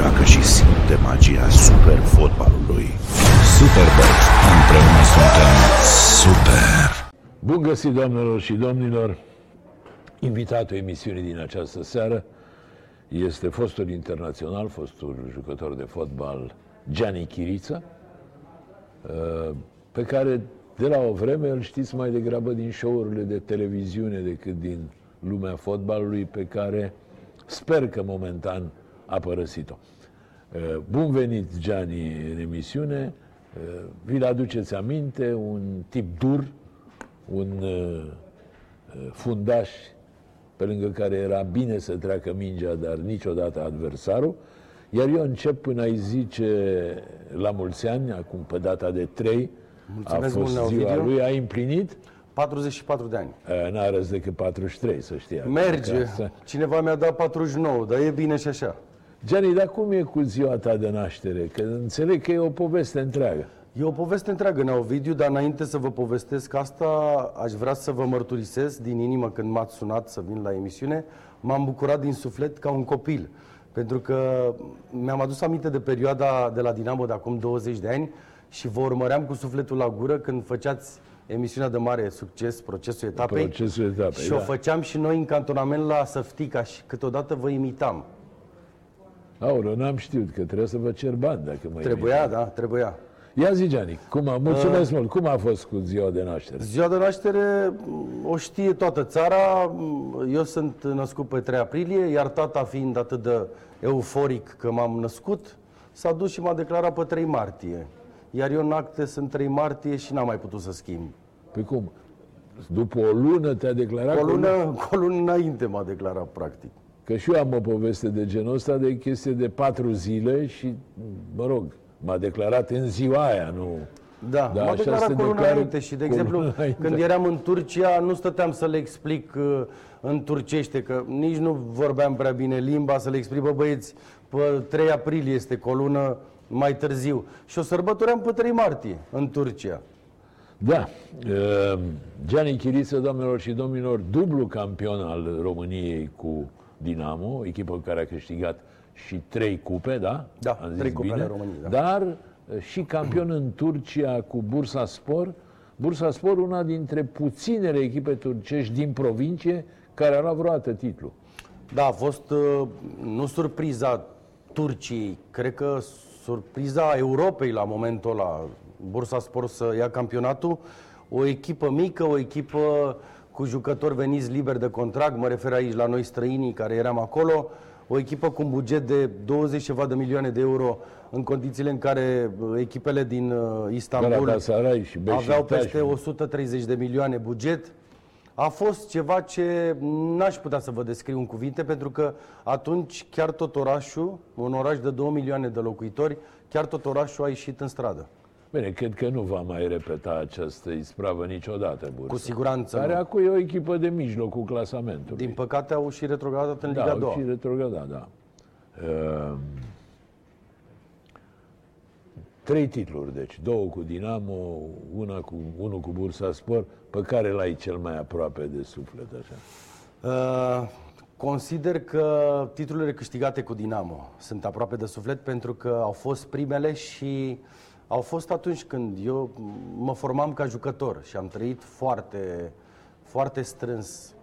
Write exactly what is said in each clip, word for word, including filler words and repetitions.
joacă și simte magia super fotbalului. Superbet, împreună suntem super! Bun găsit, doamnelor și domnilor! Invitatul emisiunii din această seară este fostul internațional, fostul jucător de fotbal Gianni Chiriță, pe care de la o vreme îl știți mai degrabă din show-urile de televiziune decât din lumea fotbalului, pe care sper că momentan a părăsit-o. Bun venit, Gianni, în emisiune. Vi-l aduceți aminte, un tip dur, un fundaș pe lângă care era bine să treacă mingea, dar niciodată adversarul. Iar eu încep până a-i zice la mulți ani, acum pe data de trei. Mulțumesc, a fost mult, ziua Ovidiu. Lui, a împlinit patruzeci și patru de ani. N-a răs decât patruzeci și trei, să știi. Merge, cineva mi-a dat patruzeci și nouă, dar e bine și așa. Gianni, dar cum e cu ziua ta de naștere? Că înțeleg că e o poveste întreagă. E o poveste întreagă, Nea Ovidiu, dar înainte să vă povestesc asta, aș vrea să vă mărturisesc din inimă, când m-ați sunat să vin la emisiune, m-am bucurat din suflet ca un copil. Pentru că mi-am adus aminte de perioada de la Dinamo de acum douăzeci de ani și vă urmăream cu sufletul la gură când făceați emisiunea de mare succes, Procesul Etapei. Procesul Etapei, și da. O făceam și noi în cantonament la Săftica și câteodată vă imitam. Aură, n-am știut că trebuia să vă cer bani dacă mă Trebuia, imitam. da, trebuia. Ia zi, Gianni, cum a, mulțumesc uh, mult, cum a fost cu ziua de naștere? Ziua de naștere o știe toată țara. Eu sunt născut pe trei aprilie, iar tata, fiind atât de euforic că m-am născut, s-a dus și m-a declarat pe trei martie. Iar eu în acte sunt trei martie și n-am mai putut să schimb. Pe cum? După o lună te-a declarat? O lună, o lună înainte m-a declarat, practic. Că și eu am o poveste de genul ăsta, de chestie de patru zile și, mă rog, m-a declarat în ziua aia, nu? Da, da, m-a declarat cu luna înainte și, de exemplu, când eram în Turcia, nu stăteam să le explic uh, în turcește, că nici nu vorbeam prea bine limba, să le explic, bă, băieți, pe trei aprilie este colună, mai târziu. Și o sărbătoream pe trei martie, în Turcia. Da. Uh, Gianni Chiriță, doamnelor și domnilor, dublu campion al României cu Dinamo, echipă care a câștigat și trei cupe, da? Da, am zis trei cupe ale României, da. Dar și campion în Turcia cu Bursaspor. Bursaspor, una dintre puținele echipe turcești din provincie care a luat vreodată titlul. Da, a fost, nu surpriza Turciei, cred că surpriza Europei la momentul ăla, Bursaspor să ia campionatul. O echipă mică, o echipă cu jucători veniți liber de contract, mă refer aici la noi străinii care eram acolo, o echipă cu un buget de douăzeci și ceva de milioane de euro, în condițiile în care echipele din Istanbul și aveau peste o sută treizeci de milioane buget. A fost ceva ce n-aș putea să vă descriu în cuvinte, pentru că atunci chiar tot orașul, un oraș de două milioane de locuitori, chiar tot orașul a ieșit în stradă. Bine, cred că nu va mai repeta această ispravă niciodată Bursa. Cu siguranță. Care acum e o echipă de mijloc cu clasamentul. Din păcate au și retrogradat în Liga a doua. Da, au și retrogradat, da. Uh, trei titluri, deci. Două cu Dinamo, una cu, unul cu Bursaspor, pe care l-ai cel mai aproape de suflet, așa. Uh, consider că titlurile câștigate cu Dinamo sunt aproape de suflet, pentru că au fost primele și au fost atunci când eu mă formam ca jucător și am trăit foarte, foarte strâns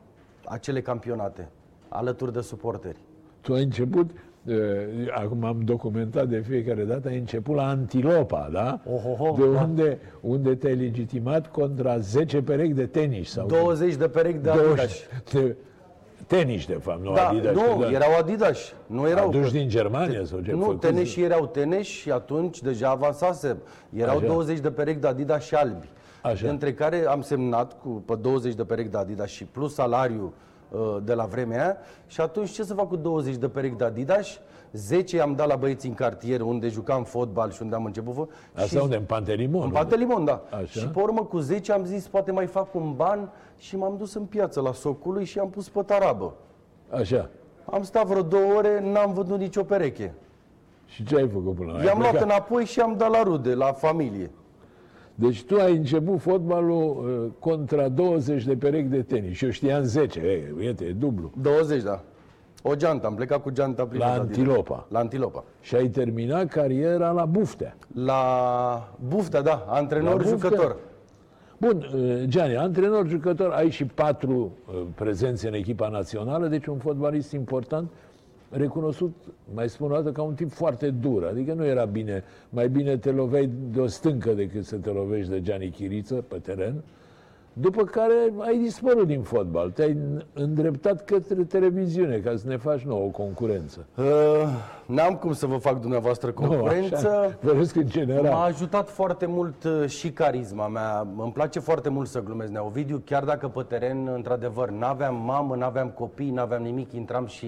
acele campionate, alături de suporteri. Tu ai început, eh, acum am documentat de fiecare dată, ai început la Antilopa, da? Ohoho, de unde, da. Unde te-ai legitimat contra zece perechi de tenis. Sau douăzeci de perechi de Adidas. De tenis, de fapt, nu da, Adidas. Nu, da. erau Adidas. Nu erau aduși din Germania te, sau ce? Nu, tenis erau tenis și atunci deja avansase. Erau așa. douăzeci de perechi de Adidas și albi. Așa. Între care am semnat cu pe douăzeci de perechi de Adidas și plus salariu uh, de la vremea aia. Și atunci ce să fac cu douăzeci de perechi de Adidas? zece i-am dat la băieți în cartier unde jucam fotbal și unde am început fotbal. Asta și unde? În Pantelimon? În Pantelimon, da. Așa? Și pe urmă cu zece am zis poate mai fac un ban și m-am dus în piață la Socului și am pus pe tarabă. Așa. Am stat vreo două ore, n-am văzut nicio pereche. Și ce ai făcut până la? I-am luat plecat înapoi și am dat la rude, la familie. Deci tu ai început fotbalul uh, contra douăzeci de perechi de tenis. Și eu știam zece, e, uite, e dublu. douăzeci, da. O geantă, am plecat cu geanta plină. La Antilopa. La Antilopa. Și ai terminat cariera la Buftea. La Buftea, da, antrenor-jucător. Bun, Gianni, antrenor-jucător, ai și patru prezențe în echipa națională, deci un fotbalist important, recunoscut, mai spun o dată, ca un tip foarte dur. Adică nu era bine, mai bine te loveai de o stâncă decât să te lovești de Gianni Chiriță pe teren. După care ai dispărut din fotbal, te-ai îndreptat către televiziune, ca să ne faci nouă o concurență. Uh, n-am cum să vă fac dumneavoastră concurență. Nu, în general. M-a ajutat foarte mult și carisma mea. Îmi place foarte mult să glumesc, Nea Ovidiu, chiar dacă pe teren, într-adevăr, n-aveam mamă, n-aveam copii, n-aveam nimic, intram și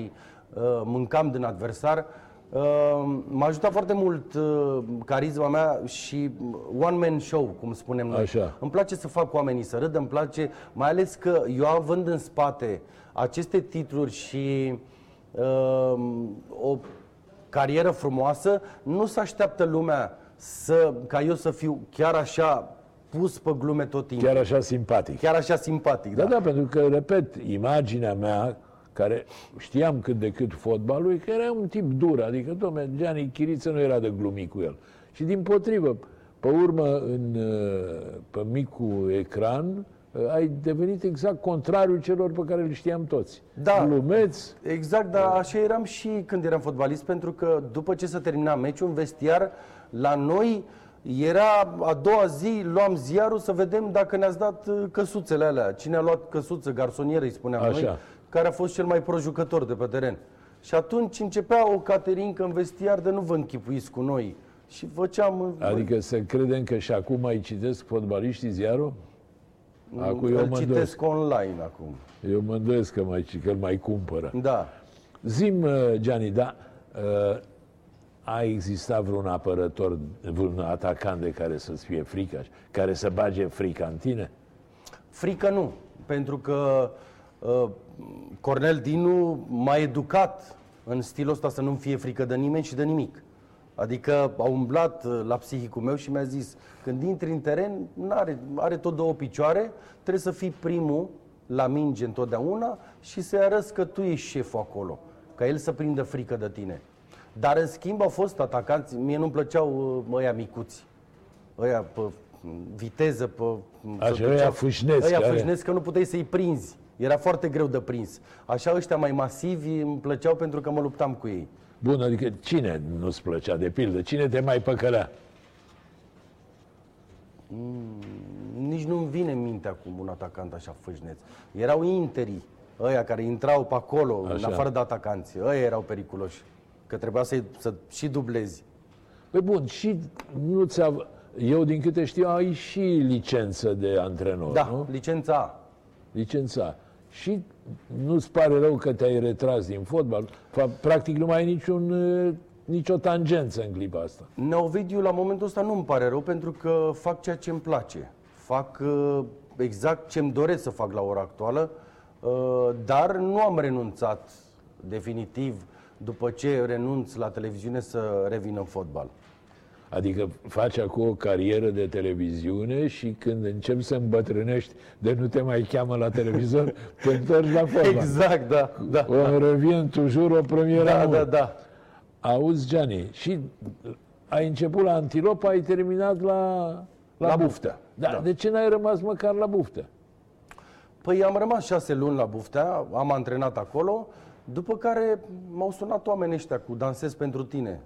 uh, mâncam din adversar. Uh, m-a ajutat foarte mult uh, carisma mea și one-man show, cum spunem noi. Așa. Îmi place să fac oamenii să râdă, îmi place, mai ales că eu având în spate aceste titluri și uh, o carieră frumoasă, nu se așteaptă lumea să, ca eu să fiu chiar așa pus pe glume tot timpul. Chiar așa simpatic. Chiar așa simpatic, da. Da, da, pentru că, repet, imaginea mea, care știam cât de cât fotbalul, că era un tip dur, adică, dom'le, Gianni Chiriță nu era de glumit cu el. Și din potrivă, pe urmă, în, pe micul ecran, ai devenit exact contrariul celor pe care le știam toți. Da, glumeți. Exact, dar așa eram și când eram fotbalist, pentru că după ce se termina meciul, în vestiar, la noi, era a doua zi, luam ziarul să vedem dacă ne-ați dat căsuțele alea. Cine a luat căsuță, garsonieră, îi spuneam așa. Noi, care a fost cel mai projucător de pe teren. Și atunci începea o caterincă în vestiar de nu vă închipuiți cu noi. Și făceam... Adică să credem că și acum mai citesc fotbaliștii ziarul? Acum îl eu mă citesc online acum. Eu mă îndoiesc că, mai, că îl mai cumpără. Da. Zim, Gianni, da, a existat vreun apărător, vreun atacant de care să-ți fie frică? Care să bage frica în tine? Frică nu, pentru că Cornel Dinu m-a educat în stilul ăsta să nu-mi fie frică de nimeni și de nimic. Adică a umblat la psihicul meu și mi-a zis, când intri în teren, n-are, are tot două picioare, trebuie să fii primul la minge întotdeauna și să-i arăți că tu ești șeful acolo, ca el să prindă frică de tine. Dar în schimb au fost atacanți, mie nu-mi plăceau ăia micuți, ăia pe viteză, pe... Așa, ăia fâșnesc. Ăia fâșnesc, că nu puteai să-i prinzi. Era foarte greu de prins. Așa ăștia mai masivi îmi plăceau pentru că mă luptam cu ei. Bun, adică cine nu-ți plăcea, de pildă? Cine te mai păcălea? Mm, nici nu-mi vine în minte acum un atacant așa fâșneț. Erau interii, ăia care intrau pe acolo, așa, în afară de atacanți. Ăia erau periculoși, că trebuia să, să și dublezi. Păi bun, și nu ți-a... Eu, din câte știu, ai și licență de antrenor, da, nu? Da, licența A. Licența. Și nu-ți pare rău că te-ai retras din fotbal? Practic nu mai ai niciun, nicio tangență în clipa asta. Neovidiu, la momentul ăsta nu-mi pare rău, pentru că fac ceea ce îmi place. Fac exact ce îmi doresc să fac la ora actuală, dar nu am renunțat definitiv după ce renunț la televiziune să revin în fotbal. Adică faci acum o carieră de televiziune și când începi să îmbătrânești de nu te mai cheamă la televizor, te întorci la fotbal. Exact, da. da o da. Revin tujur o premieră. Da, da, da. Auzi, Gianni, și ai început la Antilopa, ai terminat la, la, la Buftea. Da, da. De ce n-ai rămas măcar la Buftea? Păi am rămas șase luni la Buftea, am antrenat acolo, după care m-au sunat oamenii ăștia cu Dansez pentru tine.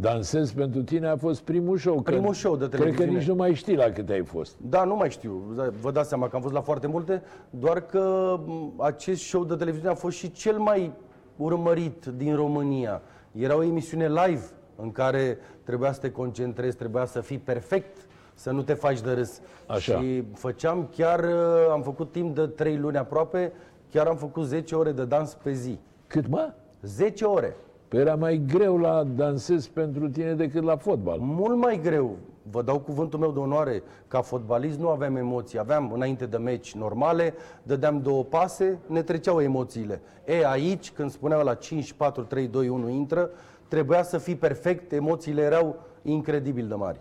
Dansez pentru tine a fost primul show. Primul show de televiziune. Cred că nici nu mai știi la cât ai fost. Da, nu mai știu. Vă dați seama că am fost la foarte multe, doar că acest show de televiziune a fost și cel mai urmărit din România. Era o emisiune live în care trebuia să te concentrezi, trebuia să fii perfect, să nu te faci de râs. Așa. Și făceam chiar, am făcut timp de trei luni aproape, chiar am făcut zece ore de dans pe zi. Cât, mă? zece ore. Păi era mai greu la Dansez pentru tine decât la fotbal. Mult mai greu. Vă dau cuvântul meu de onoare. Ca fotbalist nu aveam emoții. Aveam înainte de meci normale, dădeam două pase, ne treceau emoțiile. E, aici, când spuneau la cinci, patru, trei, doi, unu, intră, trebuia să fii perfect, emoțiile erau incredibil de mari.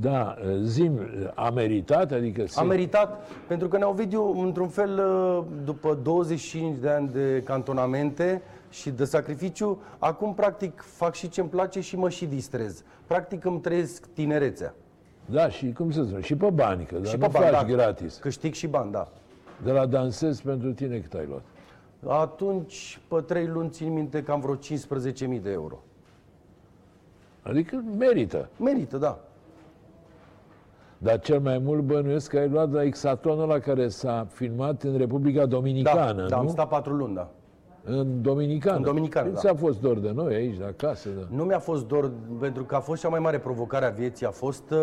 Da, zim, a meritat, adică... A meritat, pentru că Ovidiu, într-un fel, după douăzeci și cinci de ani de cantonamente și de sacrificiu, acum, practic, fac și ce-mi place și mă și distrez. Practic, îmi trăiesc tinerețea. Da, și cum să spun, și pe bani, că și dar pe nu bani, faci da, gratis. Câștig și bani, da. De la Dansez pentru tine cât ai luat? Atunci, pe trei luni, țin minte că am vreo cincisprezece mii de euro. Adică merită. Merită, da. Dar cel mai mult bănuiesc că ai luat la Exatlonul ăla care s-a filmat în Republica Dominicană, da, nu? Da, am stat patru luni, da. În Dominicană? În Dominicană, da. Ți-a fost dor de noi aici, de acasă? Da. Nu mi-a fost dor, pentru că a fost cea mai mare provocare a vieții, a fost... Uh,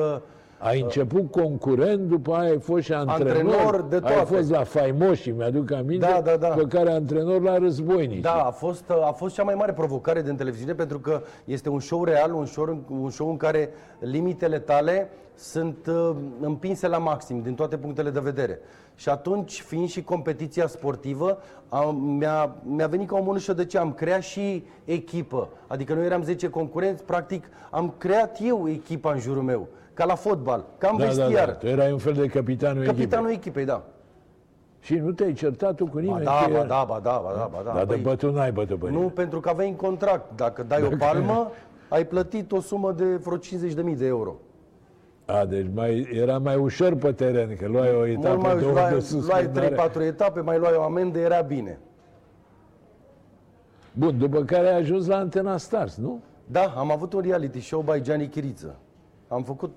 ai început concurent, după aia ai fost și antrenor, antrenor de toate. Ai fost la Faimoșii, mi-aduc aminte, da, da, da. Pe care antrenor la Războinici. Da, a fost, a fost cea mai mare provocare din televiziune, pentru că este un show real, un show, un show în care limitele tale sunt uh, împinse la maxim, din toate punctele de vedere. Și atunci, fiind și competiția sportivă, mi-a mi-a venit ca o mânușă de ce am creat și echipă. Adică noi eram zece concurenți, practic am creat eu echipa în jurul meu. Ca la fotbal, ca în da, vestiar. Da, da. Tu erai un fel de capitanul echipei. Capitanul echipei, da. Și nu te-ai certat tu cu nimeni? Ba da, ba da, ba da, ba da, ba da. Dar de bătut n-ai bătut pe nimeni. Nu, pentru că aveai în contract. Dacă dai Dacă... o palmă, ai plătit o sumă de vreo cincizeci de mii de euro. A, deci mai, era mai ușor pe teren, că luai o etapă, două de suspendare. Luai trei patru etape, mai luai o amendă, era bine. Bun, după care ai ajuns la Antena Stars, nu? Da, am avut un reality show by Gianni Chiriță. Am făcut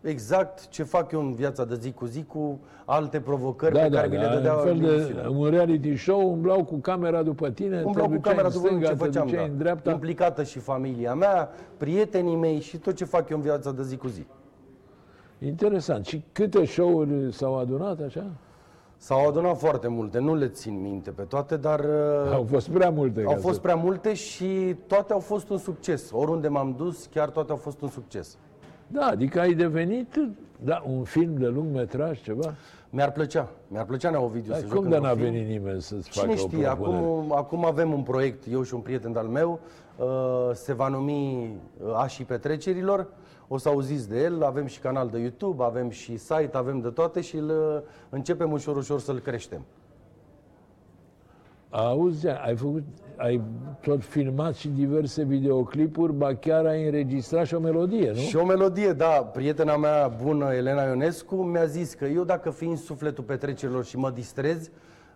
exact ce fac eu în viața de zi cu zi, cu alte provocări da, pe da, care mi da, le dădeau. Fel de, un reality show, umblau cu camera după tine, umblau cu camera după tine, ce făceam, da. În dreapta. Implicată și familia mea, prietenii mei și tot ce fac eu în viața de zi cu zi. Interesant. Și câte show-uri s-au adunat așa? S-au adunat foarte multe, nu le țin minte pe toate, dar... Au fost prea multe. Au fost să... prea multe și toate au fost un succes. Oriunde m-am dus, chiar toate au fost un succes. Da, adică ai devenit da, un film de lung metraj, ceva? Mi-ar plăcea, mi-ar plăcea Nea Ovidiu să joc într-un film. Dar cum de n-a venit nimeni să-ți facă o propunere? Cine știe, acum, acum avem un proiect, eu și un prieten de-al meu, uh, se va numi Așii Petrecerilor, o să auziți de el, avem și canal de YouTube, avem și site, avem de toate și îl, începem ușor, ușor să-l creștem. Auzi, ai făcut... Ai tot filmat și diverse videoclipuri, ba chiar ai înregistrat și o melodie, nu? Și o melodie, da. Prietena mea bună, Elena Ionescu, mi-a zis că eu, dacă fiind sufletul petrecerilor și mă distrez,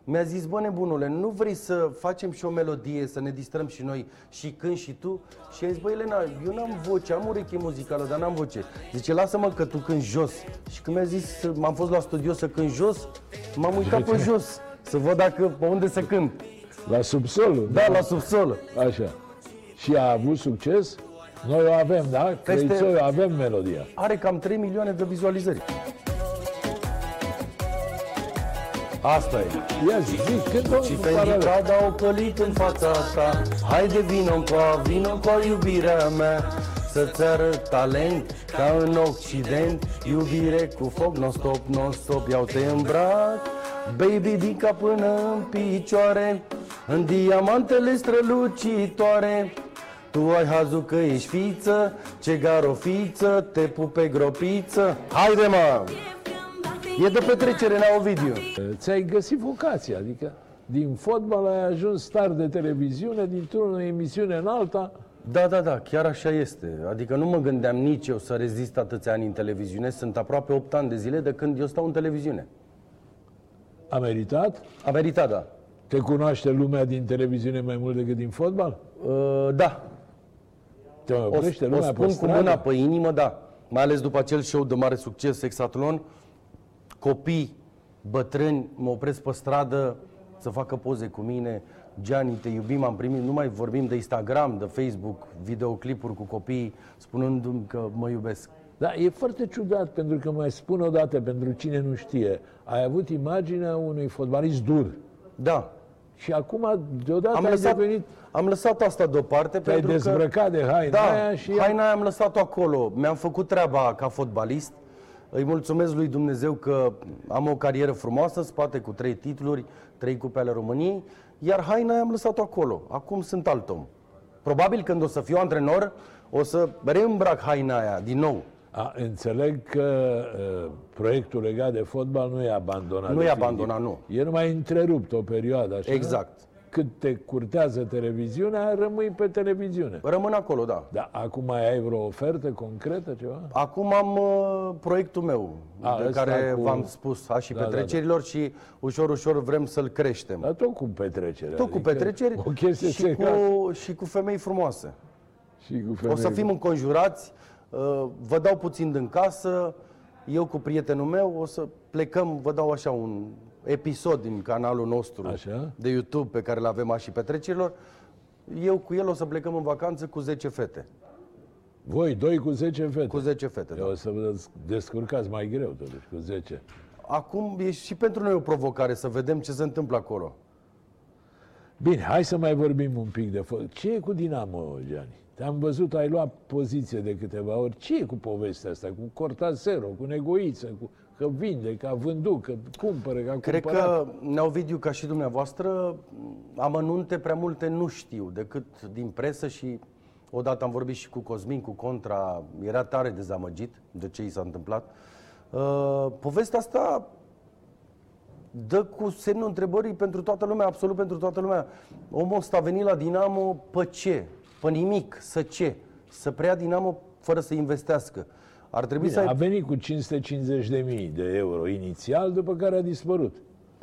mi-a zis, bă, nebunule, nu vrei să facem și o melodie, să ne distrăm și noi și când și tu? Și a zis, bă, Elena, eu n-am voce, am ureche muzicală, dar n-am voce. Zice, lasă-mă că tu cânti jos. Și când mi-a zis, m-am fost la studio să cânt jos, m-am uitat pe jos, să văd dacă pe unde să cânt. La subsolul? Da, da, la subsolul. Așa. Și a avut succes? Noi o avem, da? Peste... o avem melodia. Are cam trei milioane de vizualizări. Asta e. Ia zi, zi, cât o... Și Fendicada au călit în fața ta. Haide, vino-n coa, vino-n coa, iubirea mea. Să-ți arăt talent, ca în Occident. Iubire cu foc, non-stop, non-stop, iau-te în braț. Baby, din cap până în picioare, în diamantele strălucitoare. Tu ai hazul că ești fiță, ce garofiță, te pupe gropiță. Haide, mă! E de petrecere la Ovidiu. Ți-ai găsit vocația, adică din fotbal ai ajuns star de televiziune, dintr-o emisiune în alta. Da, da, da, chiar așa este. Adică nu mă gândeam nici eu să rezist atâția ani în televiziune. Sunt aproape opt ani de zile de când eu stau în televiziune. A meritat? A meritat, da. Te cunoaște lumea din televiziune mai mult decât din fotbal? Uh, da. Te oprește lumea pe stradă? O spun cu mâna pe inimă, da. Mai ales după acel show de mare succes, Exatlon, copii, bătrâni, mă opresc pe stradă să facă poze cu mine. Gianni, te iubim, am primit, nu mai vorbim de Instagram, de Facebook, videoclipuri cu copii, spunându-mi că mă iubesc. Da, e foarte ciudat, pentru că mai spun o dată, pentru cine nu știe, ai avut imaginea unui fotbalist dur. Da. Și acum, deodată, am ai lăsat, devenit... Am lăsat asta deoparte, pentru că... Te-ai dezbrăcat de haina da, aia și... haina aia am lăsat-o acolo. Mi-am făcut treaba ca fotbalist. Îi mulțumesc lui Dumnezeu că am o carieră frumoasă în spate, cu trei titluri, trei cupe ale României, iar haina aia am lăsat-o acolo. Acum sunt alt om. Probabil când o să fiu antrenor, o să reîmbrac haina aia din nou. A, înțeleg că uh, proiectul legat de fotbal nu e abandonat. Nu e abandonat, nu. E numai întrerupt o perioadă, așa? Exact. Da? Cât te curtează televiziunea, rămâi pe televiziune. Rămân acolo, da. Dar acum mai ai vreo ofertă concretă, ceva? Acum am uh, proiectul meu, a, de care cu... v-am spus, Așii da, Petrecerilor, da, da. Și ușor, ușor vrem să-l creștem. Dar tot cu petreceri. Tot adică cu petreceri și cu, și cu femei frumoase. Și cu femei... O să fim înconjurați. Vă dau puțin din casă, eu cu prietenul meu o să plecăm, vă dau așa un episod din canalul nostru așa? De YouTube pe care îl avem Așii Petrecerilor. Eu cu el o să plecăm în vacanță cu zece fete. Voi doi cu zece fete? Cu zece fete, da. O să vă descurcați mai greu totuși, cu zece. Acum e și pentru noi o provocare să vedem ce se întâmplă acolo. Bine, hai să mai vorbim un pic de fotbal. Ce e cu Dinamo, Gianni? Am văzut, ai luat poziție de câteva ori. Ce e cu povestea asta? Cu Cortacero, cu Negoiță, cu... că vinde, că a vândut, că cumpără, că a Cred cumpărat. Cred că, Neovidiu, ca și dumneavoastră, amănunte prea multe nu știu decât din presă și odată am vorbit și cu Cosmin, cu Contra, era tare dezamăgit de ce i s-a întâmplat. Uh, povestea asta dă cu semnul întrebării pentru toată lumea, absolut pentru toată lumea. Omul ăsta a venit la Dinamo pe ce? Pe nimic, să ce? Să preia Dinamo fără să investească. Ar trebui Bine, să ai... A venit cu cinci sute cincizeci de mii de euro inițial, după care a dispărut.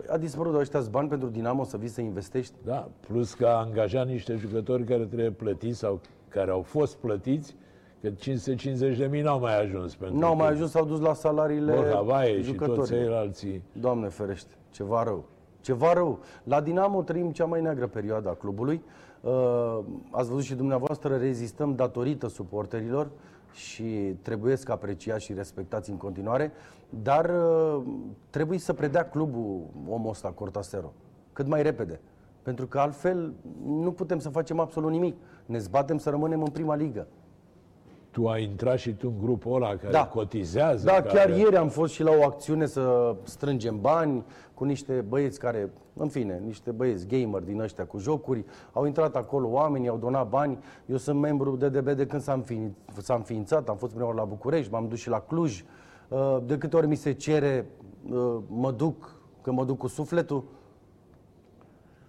A dispărut ăștia bani pentru Dinamo să vii să investești? Da, plus că a angajat niște jucători care trebuie plătiți sau care au fost plătiți, că cinci sute cincizeci de mii n-au mai ajuns. Pentru n-au mai ajuns, s-au dus la salariile jucătorilor. Și toți ceilalți. Doamne ferește, ceva rău. Ceva rău. La Dinamo trăim cea mai neagră perioadă a clubului. Ați văzut și dumneavoastră, rezistăm datorită suporterilor și trebuie să apreciați și respectați în continuare, dar trebuie să predea clubul omul ăsta, Cortacero, cât mai repede, pentru că altfel nu putem să facem absolut nimic. Ne zbatem să rămânem în prima ligă. Tu ai intrat și tu în grupul ăla care da. cotizează. Da, care... chiar ieri am fost și la o acțiune să strângem bani cu niște băieți care, în fine, niște băieți gamer din ăștia cu jocuri. Au intrat acolo oamenii, au donat bani. Eu sunt membru D D B de când s-a, înfi- s-a înființat, am fost prima oară la București, m-am dus și la Cluj. De câte ori mi se cere, mă duc, că mă duc cu sufletul.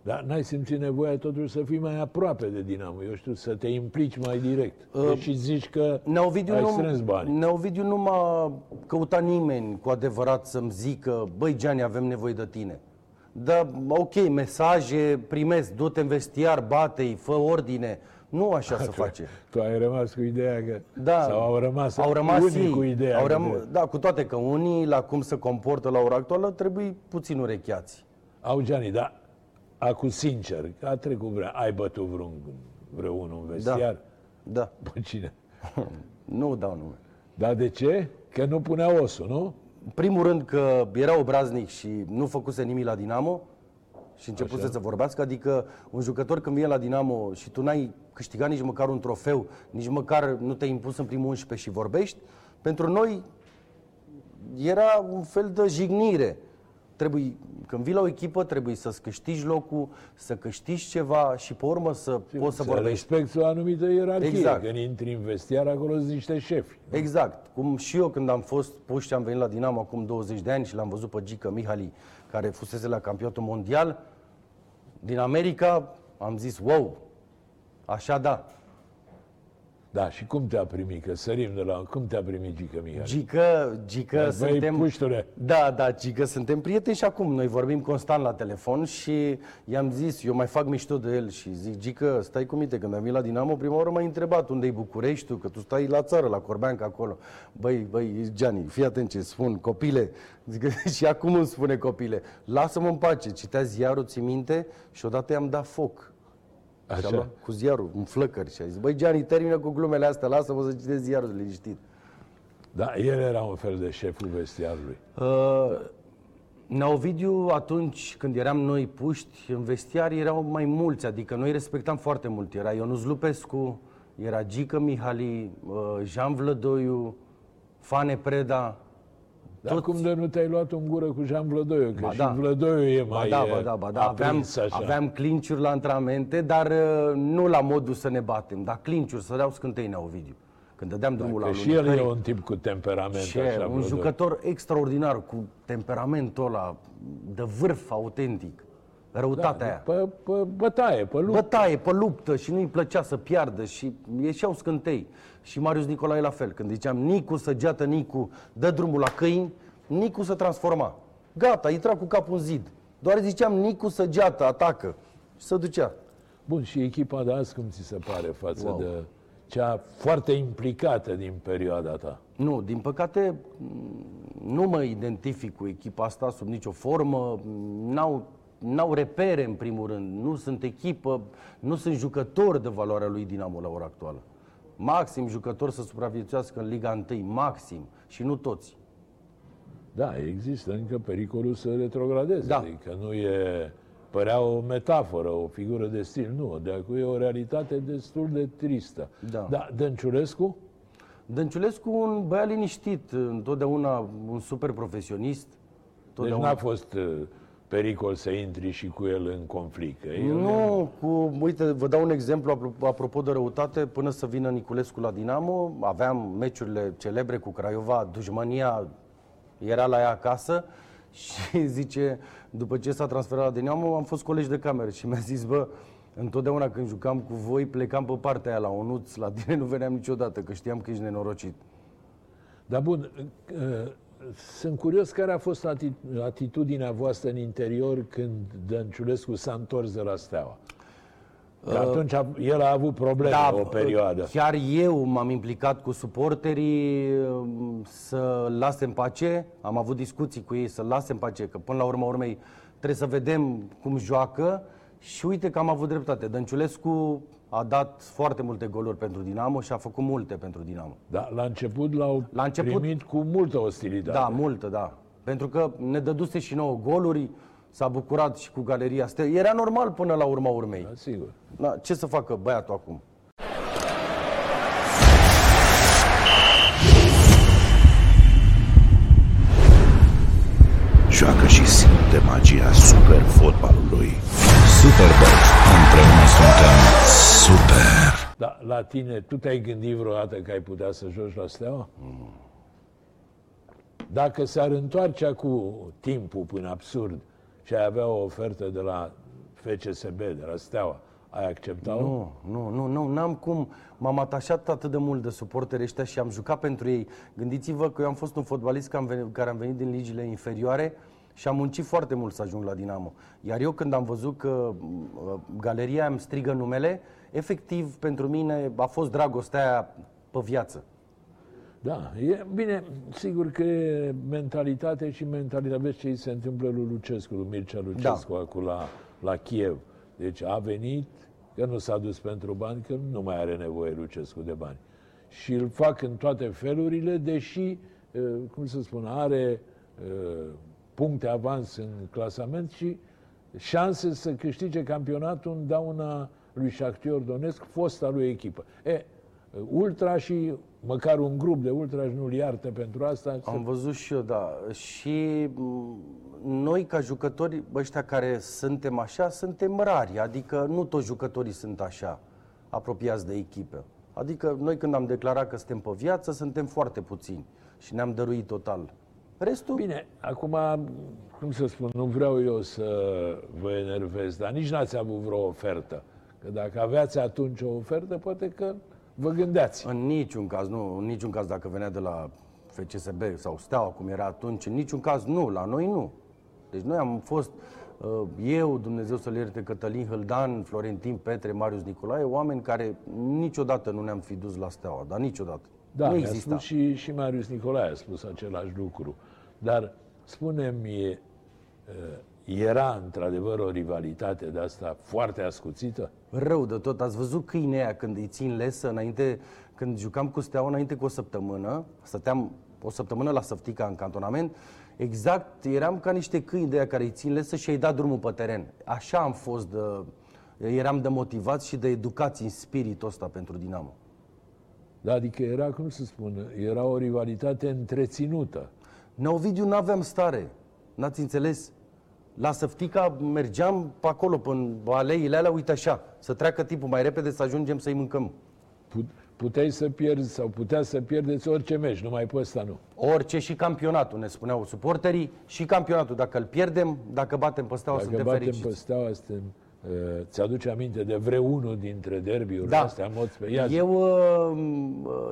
Dar n-ai simțit nevoia totuși să fii mai aproape de Dinamo, eu știu, să te implici mai direct. Uh, și zici că Neovidiu ai strâns bani. Neovidiu nu m-a căutat nimeni cu adevărat să-mi zică, băi, Gianni, avem nevoie de tine. Dar, ok, mesaje primesc, du-te în vestiar, bate-i, fă ordine. Nu așa se face. Tu ai rămas cu ideea că... Da, sau au rămas, au rămas unii ei, cu ideea. Au răm- că... Da, cu toate că unii, la cum se comportă la ora actuală, trebuie puțin urecheați. Au, Gianni, da. Acum, sincer, că a trecut vrea. Ai bătut vreun, vreunul în vestiar? Da. Pe da. Cine? Nu dau nume. Dar de ce? Că nu punea osul, nu? În primul rând că era obraznic și nu făcuse nimic la Dinamo și începuse Așa. să vorbească. Adică un jucător când vine la Dinamo și tu n-ai câștigat nici măcar un trofeu, nici măcar nu te-ai impus în primul unsprezece și vorbești, pentru noi era un fel de jignire. Trebuie, când vii la o echipă, trebuie să-ți câștigi locul, să câștigi ceva și pe urmă să Sim, poți să vorbești. Respecti o anumită ierarhie. Exact. Când intri în vestiar, acolo sunt niște șefi. Exact. Cum și eu când am fost puși și am venit la Dinamo acum douăzeci de ani și l-am văzut pe Gică Mihali, care fusese la campionatul mondial din America, am zis, wow, așa da. Da, și cum te-a primit? Că sărim de la... Cum te-a primit Gică Mihali? Gică, Gică, suntem... Da, da, Gică, suntem prieteni și acum. Noi vorbim constant la telefon și i-am zis, eu mai fac mișto de el și zic, Gică, stai cu minte, când am venit la Dinamo, prima oară m-ai întrebat unde-i Bucureștiul, că tu stai la țară, la Corbeanca, acolo. Băi, băi, Gianni, fii atent ce spun, copile. Zic, și acum îmi spune copile, lasă-mă în pace, citea ziarul, ții minte și odată i-am dat foc. Așa. Cu ziarul, în flăcări și a zis, băi, Gianni, termină cu glumele astea, lasă-mă să citesc ziarul, liniștit. Da, el era un fel de șeful vestiarului. uh, Neovidiu, atunci când eram noi puști în vestiar, erau mai mulți, adică noi respectam foarte mult. Era Ionuț Lupescu, era Gică Mihali, uh, Jean Vladoiu, Fane Preda. Dar toți... cum de nu te-ai luat în gură cu Jean Vladoiu? Că ba și da. Vladoiu e mai ba da, ba da, ba da. Aprins, aveam, aveam clinciuri la antrenamente, dar nu la modul să ne batem. Dar clinciuri, să dau scântei, Neovidiu. Când dădeam drumul Dacă la și el e un tip cu temperament și așa. Un brădor. Jucător extraordinar, cu temperamentul ăla de vârf autentic. Răutatea da, aia. Pe, pe bătaie, pe luptă. Bătaie, pe luptă și nu-i plăcea să piardă și ieșeau scântei. Și Marius Nicolae la fel. Când ziceam Nicu, săgeată Nicu, dă drumul la câini, Nicu se transforma. Gata, intra cu capul în zid. Doar ziceam Nicu, săgeată, atacă. Și se ducea. Bun, și echipa de azi cum ți se pare față wow. de... cea foarte implicată din perioada ta? Nu, din păcate nu mă identific cu echipa asta sub nicio formă. N-au, n-au repere, în primul rând. Nu sunt echipă, nu sunt jucători de valoarea lui Dinamo la ora actuală. Maxim jucători să supraviețuiască în Liga unu, maxim. Și nu toți. Da, există încă pericolul să retrogradeze. Da. Adică nu e... Părea o metaforă, o figură de stil. Nu, de acum e o realitate destul de tristă. Da. Dar Dănciulescu? Dănciulescu, un băiat liniștit, întotdeauna un super profesionist. Deci n-a fost uh, pericol să intri și cu el în conflict. Nu, cu, uite, vă dau un exemplu apropo de răutate. Până să vină Niculescu la Dinamo, aveam meciurile celebre cu Craiova, dușmania era la ea acasă. Și zice, după ce s-a transferat la Dinamo, am fost colegi de cameră și mi-a zis, bă, întotdeauna când jucam cu voi, plecam pe partea aia la Onuț, la tine nu veneam niciodată, că știam că ești nenorocit. Dar bun, sunt curios care a fost atitudinea voastră în interior când Dănciulescu s-a întors de la Steaua. Că atunci el a avut probleme da, o perioadă. Chiar eu m-am implicat cu suporterii să-l lase în pace. Am avut discuții cu ei să-l lase în pace, că până la urma urmei trebuie să vedem cum joacă. Și uite că am avut dreptate. Dănciulescu a dat foarte multe goluri pentru Dinamo și a făcut multe pentru Dinamo. Da, la început l-au la început, primit cu multă ostilitate. Da, multă, da. Pentru că ne dăduse și nouă goluri. S-a bucurat și cu Galeria Stelei. Era normal până la urma urmei. Da, sigur. Da, ce să facă băiatul acum? Joacă și simte magia super fotbalului. Superbet. Împreună suntem super. Da, la tine, tu te-ai gândit vreodată că ai putea să joci la Steaua? Mm. Dacă s-ar întoarce cu timpul până absurd, și ai avea o ofertă de la F C S B, de la Steaua, ai acceptat-o? Nu, nu, nu, nu, n-am cum. M-am atașat atât de mult de suporteri ăștia și am jucat pentru ei. Gândiți-vă că eu am fost un fotbalist care am venit din ligile inferioare și am muncit foarte mult să ajung la Dinamo. Iar eu când am văzut că galeria îmi strigă numele, efectiv pentru mine a fost dragostea aia pe viață. Da, e bine, sigur că e mentalitate și mentalitate. Vezi ce se întâmplă lui Lucescu, lui Mircea Lucescu, da. Acum la, la Kiev. Deci a venit, că nu s-a dus pentru bani, că nu mai are nevoie Lucescu de bani. Și îl fac în toate felurile, deși, cum să spun, are puncte avans în clasament și șanse să câștige campionatul în dauna lui Shakhtyor Donetsk, fosta lui echipă. E, ultra și măcar un grup de ultrași nu-l iartă pentru asta. Am văzut și eu, da. Și noi ca jucători, ăștia care suntem așa, suntem rari. Adică nu toți jucătorii sunt așa, apropiați de echipă. Adică noi când am declarat că suntem pe viață, suntem foarte puțini și ne-am dăruit total. Restul? Bine, acum, cum să spun, nu vreau eu să vă enervez, dar nici n-ați avut vreo ofertă. Că dacă aveați atunci o ofertă, poate că vă gândeați. În niciun caz, nu. În niciun caz, dacă venea de la F C S B sau Steaua, cum era atunci, în niciun caz, nu. La noi, nu. Deci noi am fost, eu, Dumnezeu să-l ierte, Cătălin Hâldan, Florentin Petre, Marius Nicolae, oameni care niciodată nu ne-am fi dus la Steaua, dar niciodată. Da, nu exista. Spus și, și Marius Nicolae a spus același lucru. Dar, spune-mi, era într-adevăr o rivalitate de asta foarte ascuțită? Rău de tot. Ați văzut câinea aia când îi țin lesă înainte, când jucam cu Steaua înainte cu o săptămână, stăteam o săptămână la Săftica în cantonament, exact, eram ca niște câini de aia care îi țin lesă și i-ai dat drumul pe teren. Așa am fost, de, eram de motivați și de educați în spiritul ăsta pentru Dinamo. Da, adică era, cum să spun, era o rivalitate întreținută. În Ovidiu n-aveam stare, n-ați înțeles? La Săftica mergeam pe acolo, pe aleile alea, uite așa, să treacă tipul mai repede, să ajungem să-i mâncăm. puteai să pierzi sau putea să pierdeți orice meci, numai pe ăsta nu. Orice, și campionatul, ne spuneau suporterii, și campionatul. Dacă îl pierdem, dacă batem pe Steaua, suntem fericiți. Dacă batem pe Steaua, suntem... Ți-aduce aminte de vreunul dintre derbiuri da. astea? Eu,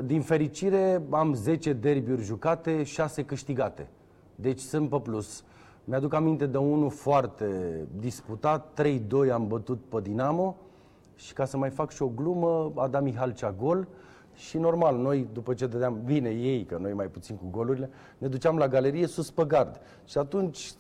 din fericire, am zece derbiuri jucate, șase câștigate. Deci sunt pe plus. Mi-aduc aminte de unul foarte disputat, trei doi am bătut pe Dinamo. Și ca să mai fac și o glumă, a dat Mihalcea gol. Și normal, noi după ce dădeam, bine ei, că noi mai puțin cu golurile, ne duceam la galerie sus pe gard. Și atunci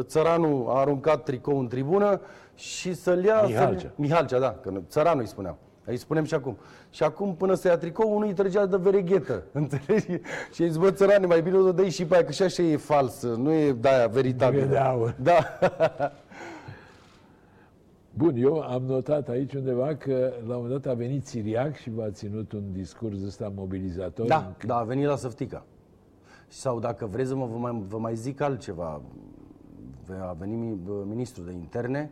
țăranul a aruncat tricou în tribună și să-l ia... Mihalcea. Mihalcea, da, că țăranul îi spuneam. Îi spunem și acum. Și acum, până să ia tricou, unul îi trăgea de vereghetă. Înțelegi? Și îi zice, bă, țărane, mai bine o dă-i și pe aia, că și așa e falsă, nu e de-aia veritabilă. De aur. Da. Bun, eu am notat aici undeva că la un moment dat a venit Țiriac și v-a ținut un discurs ăsta mobilizator. Da, în... da, a venit la Săftica. Sau dacă vreți să mă vă mai, vă mai zic altceva, a venit ministrul de interne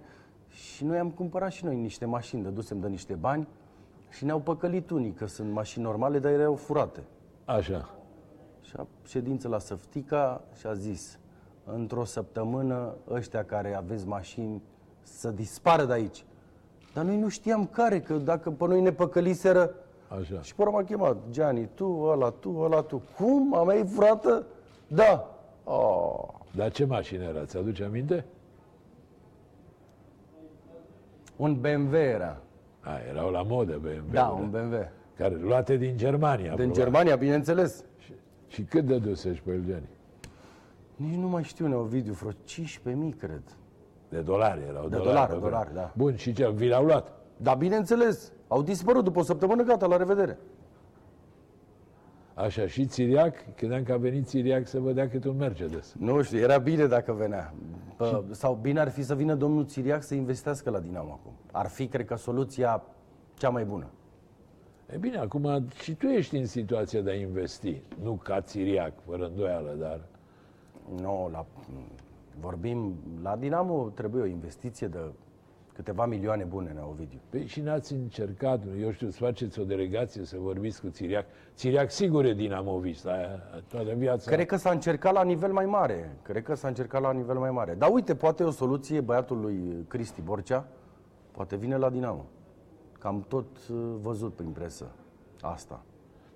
și noi am cumpărat și noi niște mașini, dădusem de niște bani și ne-au păcălit unii că sunt mașini normale, dar erau furate. Așa. Și a ședință la Săftica și a zis, într-o săptămână ăștia care aveți mașini să dispară de aici. Dar noi nu știam care, că dacă pe noi ne păcăliseră... Așa. Și pe urmă a chemat, Gianni, tu, ăla, tu, ăla, tu. Cum? A mea e furată? Da. Oh. Dar ce mașină era? Ți-aduce aminte? Un B M W era. A, erau la modă B M W. Da, un B M W. Care luate din Germania. Din probabil. Germania, bineînțeles. Și, și cât de dusești pe el, Gianni? Nici nu mai știu, Neovidiu, vreo cincisprezece mii, cred. De dolari erau. De dolari, dolari, da. Bun, și ce? Vi l-au luat? Da, bineînțeles. Au dispărut după o săptămână, gata, la revedere. Așa, și Țiriac, credeam că a venit Țiriac să vă dea câte un Mercedes. Nu știu, era bine dacă venea. Pă, sau bine ar fi să vină domnul Țiriac să investească la Dinamo acum. Ar fi, cred că, soluția cea mai bună. E bine, acum și tu ești în situația de a investi. Nu ca Țiriac, fără îndoială, dar... Nu, la... Vorbim, la Dinamo trebuie o investiție de câteva milioane bune, Nea Ovidiu. Păi și n-ați încercat, eu știu, să faceți o delegație, să vorbiți cu Țiriac. Țiriac sigur e dinamovist, aia, toată viața. Cred că s-a încercat la nivel mai mare. Cred că s-a încercat la nivel mai mare. Dar uite, poate o soluție, băiatul lui Cristi Borcea, poate vine la Dinamo. Că am tot văzut prin presă asta.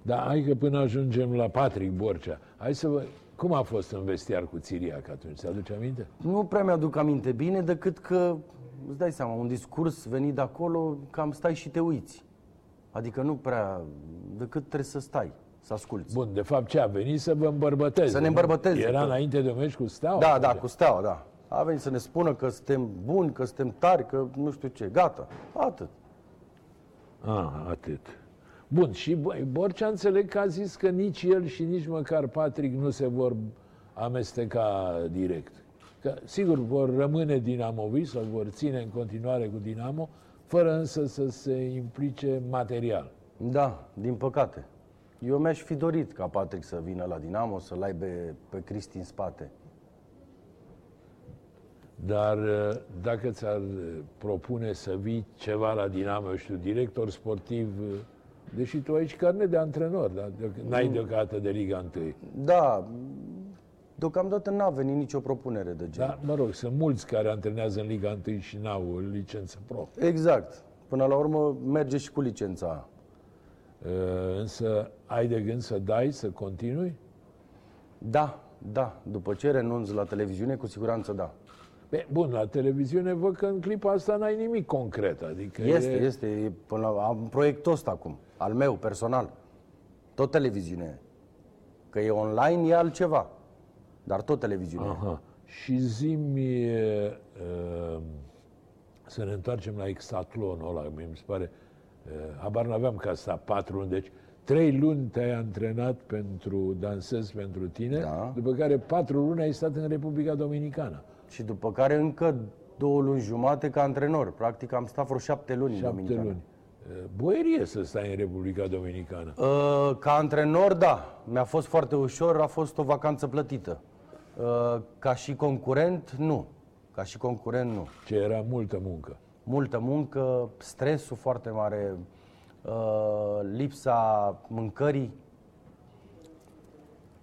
Da, hai că până ajungem la Patrick Borcea, hai să vă... Cum a fost în vestiar cu Țiriac atunci? Ți-aduce aminte? Nu prea mi-aduc aminte bine, decât că, îți dai seama, un discurs venit de acolo, cam stai și te uiți. Adică nu prea, decât trebuie să stai, să asculți. Bun, de fapt ce a venit? Să vă îmbărbăteze. Să ne îmbărbăteze. Era că... înainte de un meci cu Steaua? Da, da, cu Steaua, da. A venit să ne spună că suntem buni, că suntem tari, că nu știu ce. Gata, atât. Ah, atât. Bun, și Borcea înțeleg că a zis că nici el și nici măcar Patrick nu se vor amesteca direct. Că, sigur, vor rămâne dinamoviști sau vor ține în continuare cu Dinamo, fără însă să se implice material. Da, din păcate. Eu mi-aș fi dorit ca Patrick să vină la Dinamo, să-l aibă pe Cristi în spate. Dar dacă ți-ar propune să vii ceva la Dinamo, eu știu, director sportiv... Deși tu aici carne de antrenor, dar n-ai deocamdată de Liga unu. Da, deocamdată n-a venit nicio propunere de genul. Da, mă rog, sunt mulți care antrenează în Liga unu și n-au licență pro. Exact. Până la urmă merge și cu licența. E, însă ai de gând să dai, să continui? Da, da. După ce renunți la televiziune, cu siguranță da. Be, bun, la televiziune văd că în clipa asta n-ai nimic concret. Adică este, e... este. E, până la, am proiectul ăsta acum, al meu, personal. Tot televiziune. Că e online, e altceva. Dar tot televiziune. Aha. Și zi-mi, e, să ne întoarcem la Exatlonul ăla, mi se pare, e, habar n-aveam că asta patru luni, deci trei luni te-ai antrenat pentru Dansez pentru tine, da. După care patru luni ai stat în Republica Dominicană. Și după care încă două luni jumate ca antrenor. Practic am stat vreo șapte luni șapte în Dominicană. Luni. Boerie să stai în Republica Dominicană. Ca antrenor, da. Mi-a fost foarte ușor, a fost o vacanță plătită. Ca și concurent, nu. Ca și concurent, nu. Ce era multă muncă. Multă muncă, stresul foarte mare, uh, lipsa mâncării.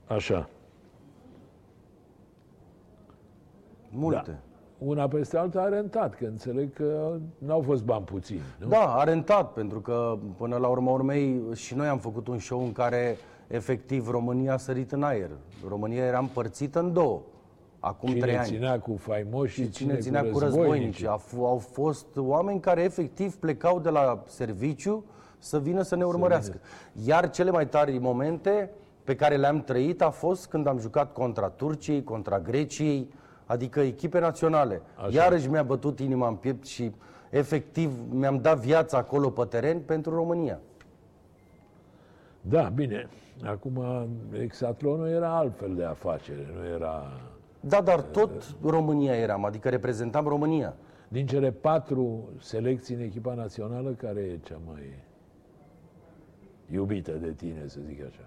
Așa. Multe. Da. Una peste alta a rentat, că înțeleg că n-au fost bani puțini, nu? Da, a rentat, pentru că până la urma urmei și noi am făcut un show în care efectiv România a sărit în aer. România era împărțită în două. Acum cine trei ani. Cine ținea cu faimoși și cine, cine ținea cu războinici. Au fost oameni care efectiv plecau de la serviciu să vină să ne urmărească. Iar cele mai tari momente pe care le-am trăit a fost când am jucat contra Turciei, contra Greciei, adică echipe naționale. Așa. Iarăși mi-a bătut inima în piept și efectiv mi-am dat viața acolo pe teren pentru România. Da, bine. Acum Exatlonul era altfel de afacere, nu era... Da, dar tot România eram, adică reprezentam România. Din cele patru selecții în echipa națională, care e cea mai iubită de tine, să zic așa?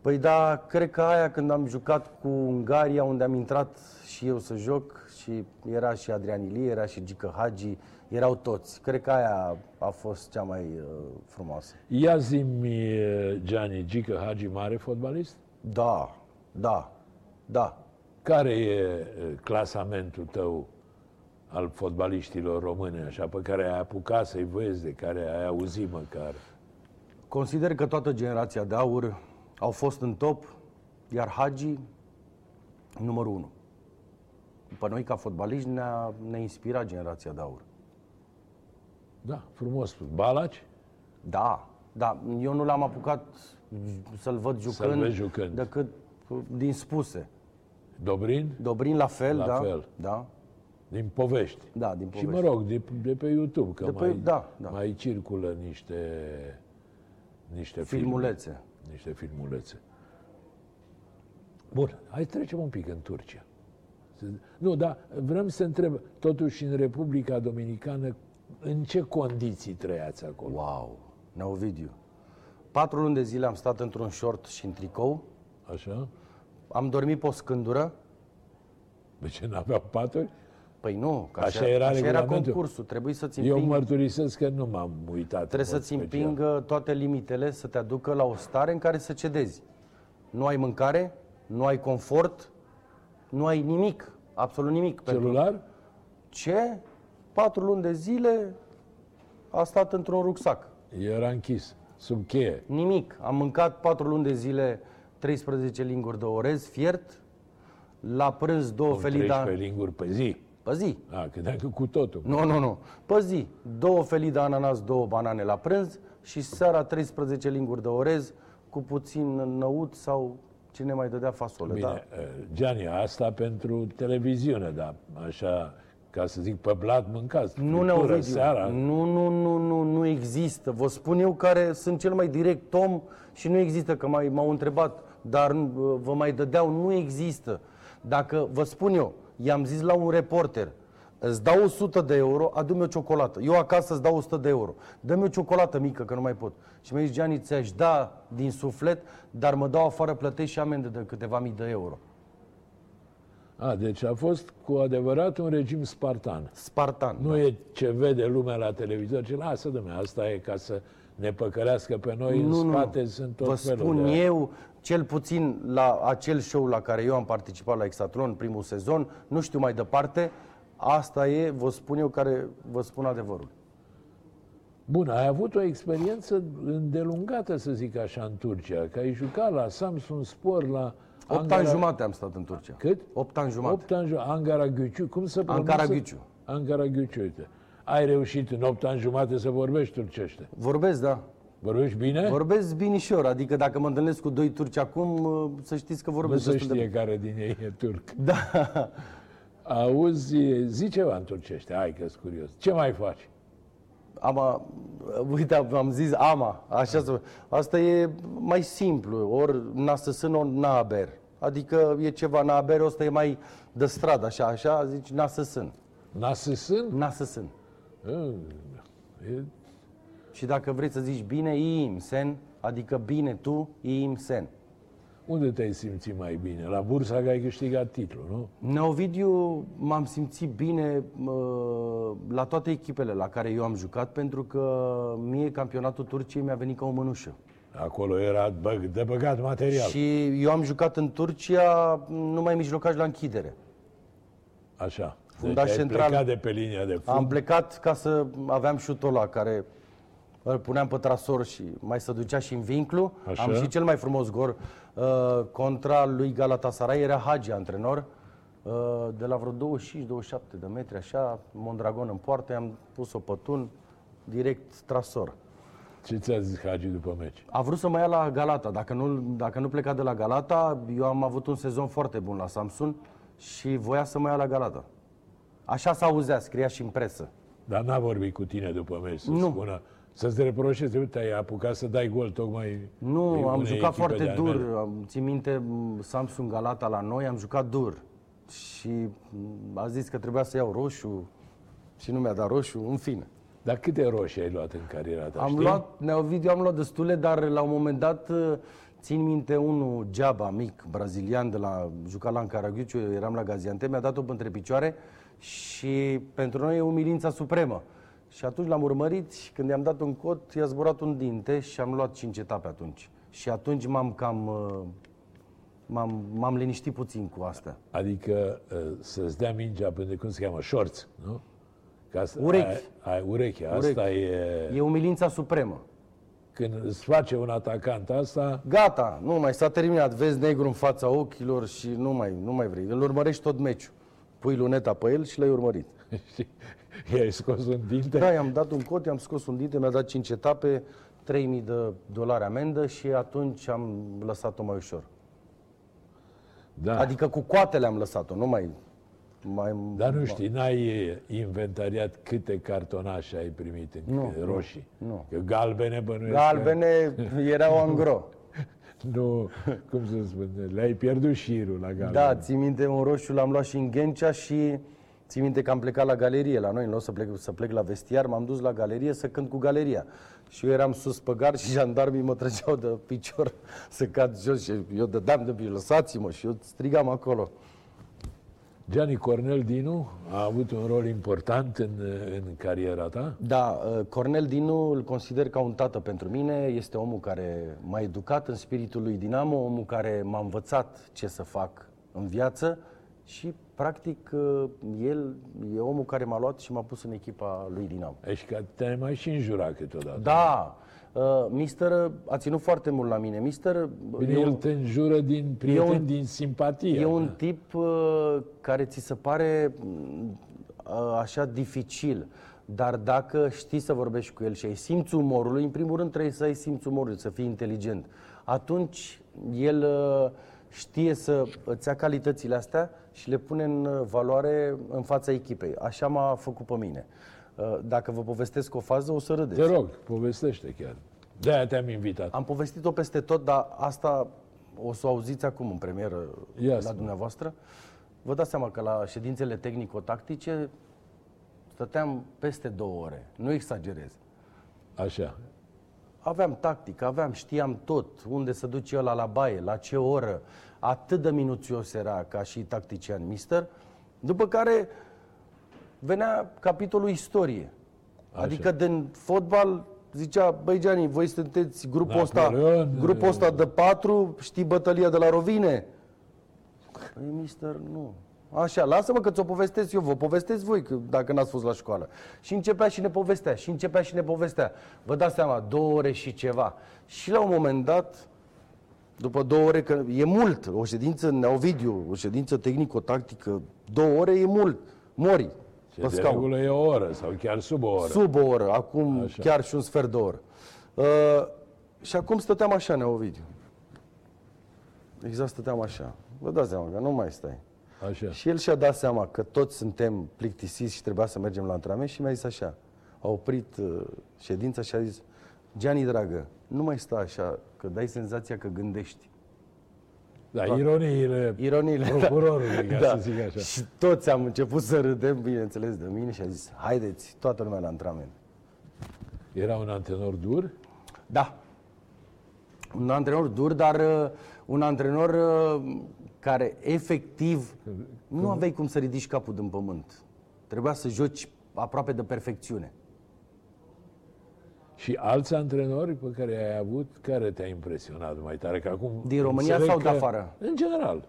Păi da, cred că aia când am jucat cu Ungaria, unde am intrat și eu să joc, și era și Adrian Ilie, era și Gică Hagi, erau toți. Cred că aia a fost cea mai uh, frumoasă. Ia zi-mi, Gianni, Gică Hagi, mare fotbalist? Da, da, da. Care e clasamentul tău al fotbaliștilor români, așa, pe care ai apucat să-i vezi, de care ai auzit măcar? Consider că toată generația de aur au fost în top, iar Hagi numărul unu. Pe noi, ca fotbaliști, ne-a, ne-a inspirat generația de aur. Da, frumos spus. Balaci? Da, da. Eu nu l-am apucat să-l văd jucând, să-l jucând. Decât din spuse. Dobrin? Dobrin la fel, la da. Fel. Da. Din povești. Da, din povești. Și mă rog, de, de pe YouTube, că de mai, pe, da, da. mai circulă niște, niște filmulețe. Filme, niște filmulețe. Bun, hai trecem un pic în Turcia. Nu, dar vreau să întreb, totuși în Republica Dominicană, în ce condiții trăiați acolo? Wow, n-au video. Patru luni de zile am stat într-un short și în tricou. Așa. Am dormit pe o scândură. De ce, n-aveau paturi? Păi nu, că așa, așa, era, așa era concursul. Trebuie să-ți împingă. Eu mărturisesc că nu m-am uitat. Trebuie să-ți împingă toate limitele, să te aducă la o stare în care să cedezi. Nu ai mâncare, nu ai confort, nu ai nimic, absolut nimic. Celular? Pentru... Ce? Patru luni de zile a stat într-un rucsac. Era închis, sub cheie. Nimic. Am mâncat patru luni de zile... treisprezece linguri de orez fiert, la prânz două felii de ananase. Linguri pe zi? Pe zi. A, credeam că cu totul. Nu, nu, nu. Pe zi, două felii de ananas, două banane la prânz și seara treisprezece linguri de orez cu puțin năut sau cine mai dădea fasole. Bine, da? Gianni, asta pentru televiziune, da, așa, ca să zic, pe blat mâncați. Nu ne auziți. Seara... Nu, nu, nu, nu, nu există. Vă spun eu care sunt cel mai direct om și nu există, că mai, m-au întrebat. Dar vă mai dădeau, nu există. Dacă vă spun eu, i-am zis la un reporter, îți dau o sută de euro, adu-mi o ciocolată. Eu acasă îți dau o sută de euro. Dă-mi o ciocolată mică, că nu mai pot. Și mi-a zis, Gianni, ți-aș da din suflet, dar mă dau afară, plătești și amendă de câteva mii de euro. A, deci a fost cu adevărat un regim spartan. Spartan. Nu da. E ce vede lumea la televizor, ci lasă, dom'le, asta e ca să ne păcălească pe noi, nu, în spate nu. Sunt tot vă spun de... eu, cel puțin la acel show la care eu am participat la Exatlon, primul sezon, nu știu mai departe, asta e, vă spun eu, care vă spun adevărul. Bun, ai avut o experiență îndelungată, să zic așa, în Turcia, că ai jucat la Samsunspor, la... opt Angara... ani jumate am stat în Turcia. Cât? opt ani jumate. opt ani jumate. Ankaragücü, cum se pronunță? Ankaragücü, uite. Ai reușit în opt ani jumate să vorbești turcește? Vorbesc, da. Vorbești bine? Vorbesc binișor, adică dacă mă întâlnesc cu doi turci acum, să știți că vorbesc destul de... Nu se știe care din ei e turc. Da. Auzi, zi ceva în turcește, hai că-s curios. Ce mai faci? Ama, uite, am zis ama, așa să... Asta e mai simplu, ori nasăsân, ori naber. Adică e ceva naber, ăsta e mai de stradă, așa, așa, zici nasăsân. Nasăsân? Nasăsân. E... Și dacă vrei să zici bine, iim sen, adică bine tu, iim sen. Unde te-ai simțit mai bine? La Bursa că ai câștigat titlul, nu? La Ovidiu m-am simțit bine uh, la toate echipele la care eu am jucat, pentru că mie campionatul Turciei mi-a venit ca o mânușă. Acolo era bă- de băgat material. Și eu am jucat în Turcia numai mijlocaș la închidere. Așa. Deci ai central, plecat de pe linia de fund. Am plecat ca să aveam șutul ăla care... îl puneam pe trasor și mai se ducea și în vinclu. Așa. Am și cel mai frumos gol uh, contra lui Galatasaray. Era Hagi antrenor, uh, de la vreo douăzeci și cinci douăzeci și șapte de metri, așa, Mondragon în poartă, am pus-o pe tun, direct trasor. Ce ți-a zis Hagi după meci? A vrut să mă ia la Galata. Dacă nu, dacă nu pleca de la Galata, eu am avut un sezon foarte bun la Samsun și voia să mă ia la Galata. Așa s-auzea, scria și în presă. Dar n-a vorbit cu tine după meci să nu. spună... Să-ți reproșezi, uite, ai apucat să dai gol tocmai... Nu, am jucat foarte dur. Țin minte, Samsun Galata la noi, am jucat dur. Și a zis că trebuia să iau roșu și nu mi-a dat roșu, în fine. Dar câte roșii ai luat în cariera ta, știi? Am luat, Neovidiu, am luat destule, dar la un moment dat, țin minte, unul geaba mic, brazilian, de la juca la Ankaragücü, eram la Gaziantep, mi-a dat-o între picioare și pentru noi e umilința supremă. Și atunci l-am urmărit și când i-am dat un cot, i-a zburat un dinte și am luat cinci etape atunci. Și atunci m-am cam... M-am, m-am liniștit puțin cu asta. Adică să-ți dea mingea până, cum se cheamă, șorți, nu? Urechi. Ai, ai urechea, urechi. Asta e... E umilința supremă. Când îți face un atacant asta... Gata, nu mai s-a terminat. Vezi negru în fața ochilor și nu mai, nu mai vrei. Îl urmărești tot meciul. Pui luneta pe el și l-ai urmărit. I-ai scos un dinte? Da, i-am dat un cot, i-am scos un dinte, mi-a dat cinci etape, trei mii de dolari amendă și atunci am lăsat-o mai ușor. Da. Adică cu coatele am lăsat-o, nu mai... mai Dar nu știi, n-ai inventariat câte cartonașe ai primit în nu, roșii? Nu, nu. Galbene bănuiesc. Galbene că... erau angro. Nu, cum să spun, le-ai pierdut șirul la galbene. Da, ții minte, un roșu l-am luat și în Ghencea și... Țin minte că am plecat la galerie la noi, în loc să plec, să plec la vestiar, m-am dus la galerie să cânt cu galeria. Și eu eram sus pe gar și jandarmii mă trăgeau de picior să cad jos și eu dădeam de picior, lăsați-mă, și eu strigam acolo. Gianni, Cornel Dinu a avut un rol important în, în cariera ta? Da, Cornel Dinu îl consider ca un tată pentru mine, este omul care m-a educat în spiritul lui Dinamo, omul care m-a învățat ce să fac în viață și practic, el e omul care m-a luat și m-a pus în echipa lui Dinamo. Ești că te-ai mai și înjurat câteodată. Da. Uh, mister a ținut foarte mult la mine. Mister, Bine, eu, el te înjură din prieten, un, din simpatie. E un tip uh, care ți se pare uh, așa dificil. Dar dacă știi să vorbești cu el și ai simțul umorului, în primul rând trebuie să ai simțul umorului, să fii inteligent. Atunci el... Uh, știe să îți ia calitățile astea și le pune în valoare în fața echipei. Așa m-a făcut pe mine. Dacă vă povestesc o fază, o să râdeți. Te rog, povestește chiar. De-aia te-am invitat. Am povestit-o peste tot, dar asta o să o auziți acum în premieră yes, la dumneavoastră. Vă dați seama că la ședințele tehnico-tactice stăteam peste două ore. Nu exagerez. Așa. Aveam tactică, aveam, știam tot, unde se duce ăla la baie, la ce oră, atât de minuțios era ca și tactician mister, după care venea capitolul istorie. Așa. Adică din fotbal zicea, băi Gianni, voi sunteți grupul ăsta, grupul ăsta de patru, știi bătălia de la Rovine? Păi mister, nu. Așa, lasă-mă că ți-o povestesc eu, vă povestesc voi că, dacă n-ați fost la școală. Și începea și ne povestea, și începea și ne povestea. Vă dați seama, două ore și ceva. Și la un moment dat, după două ore, că e mult, o ședință în Ovidiu, o ședință tehnico-tactică, două ore e mult, mori. Și de regulă e o oră sau chiar sub o oră. Sub o oră, acum așa. Chiar și un sfert de oră. Uh, și acum stăteam așa, Neovidiu. Exact stăteam așa. Vă dați seama că nu mai stai. Așa. Și el și-a dat seama că toți suntem plictisiți și trebuia să mergem la antrenament și mi-a zis așa. A oprit uh, ședința și a zis, Gianni, dragă, nu mai sta așa, că dai senzația că gândești. Da, da. ironiile, ironiile procurorului, da. Ca să zic așa. Și toți am început să râdem, bineînțeles, de mine și a zis, haideți, toată lumea la antrenament. Era un antrenor dur? Da. Un antrenor dur, dar uh, un antrenor care efectiv nu aveai cum să ridici capul din pământ. Trebuia să joci aproape de perfecțiune. Și alți antrenori pe care ai avut, care te-a impresionat mai tare? Că acum din România sau de afară? În general.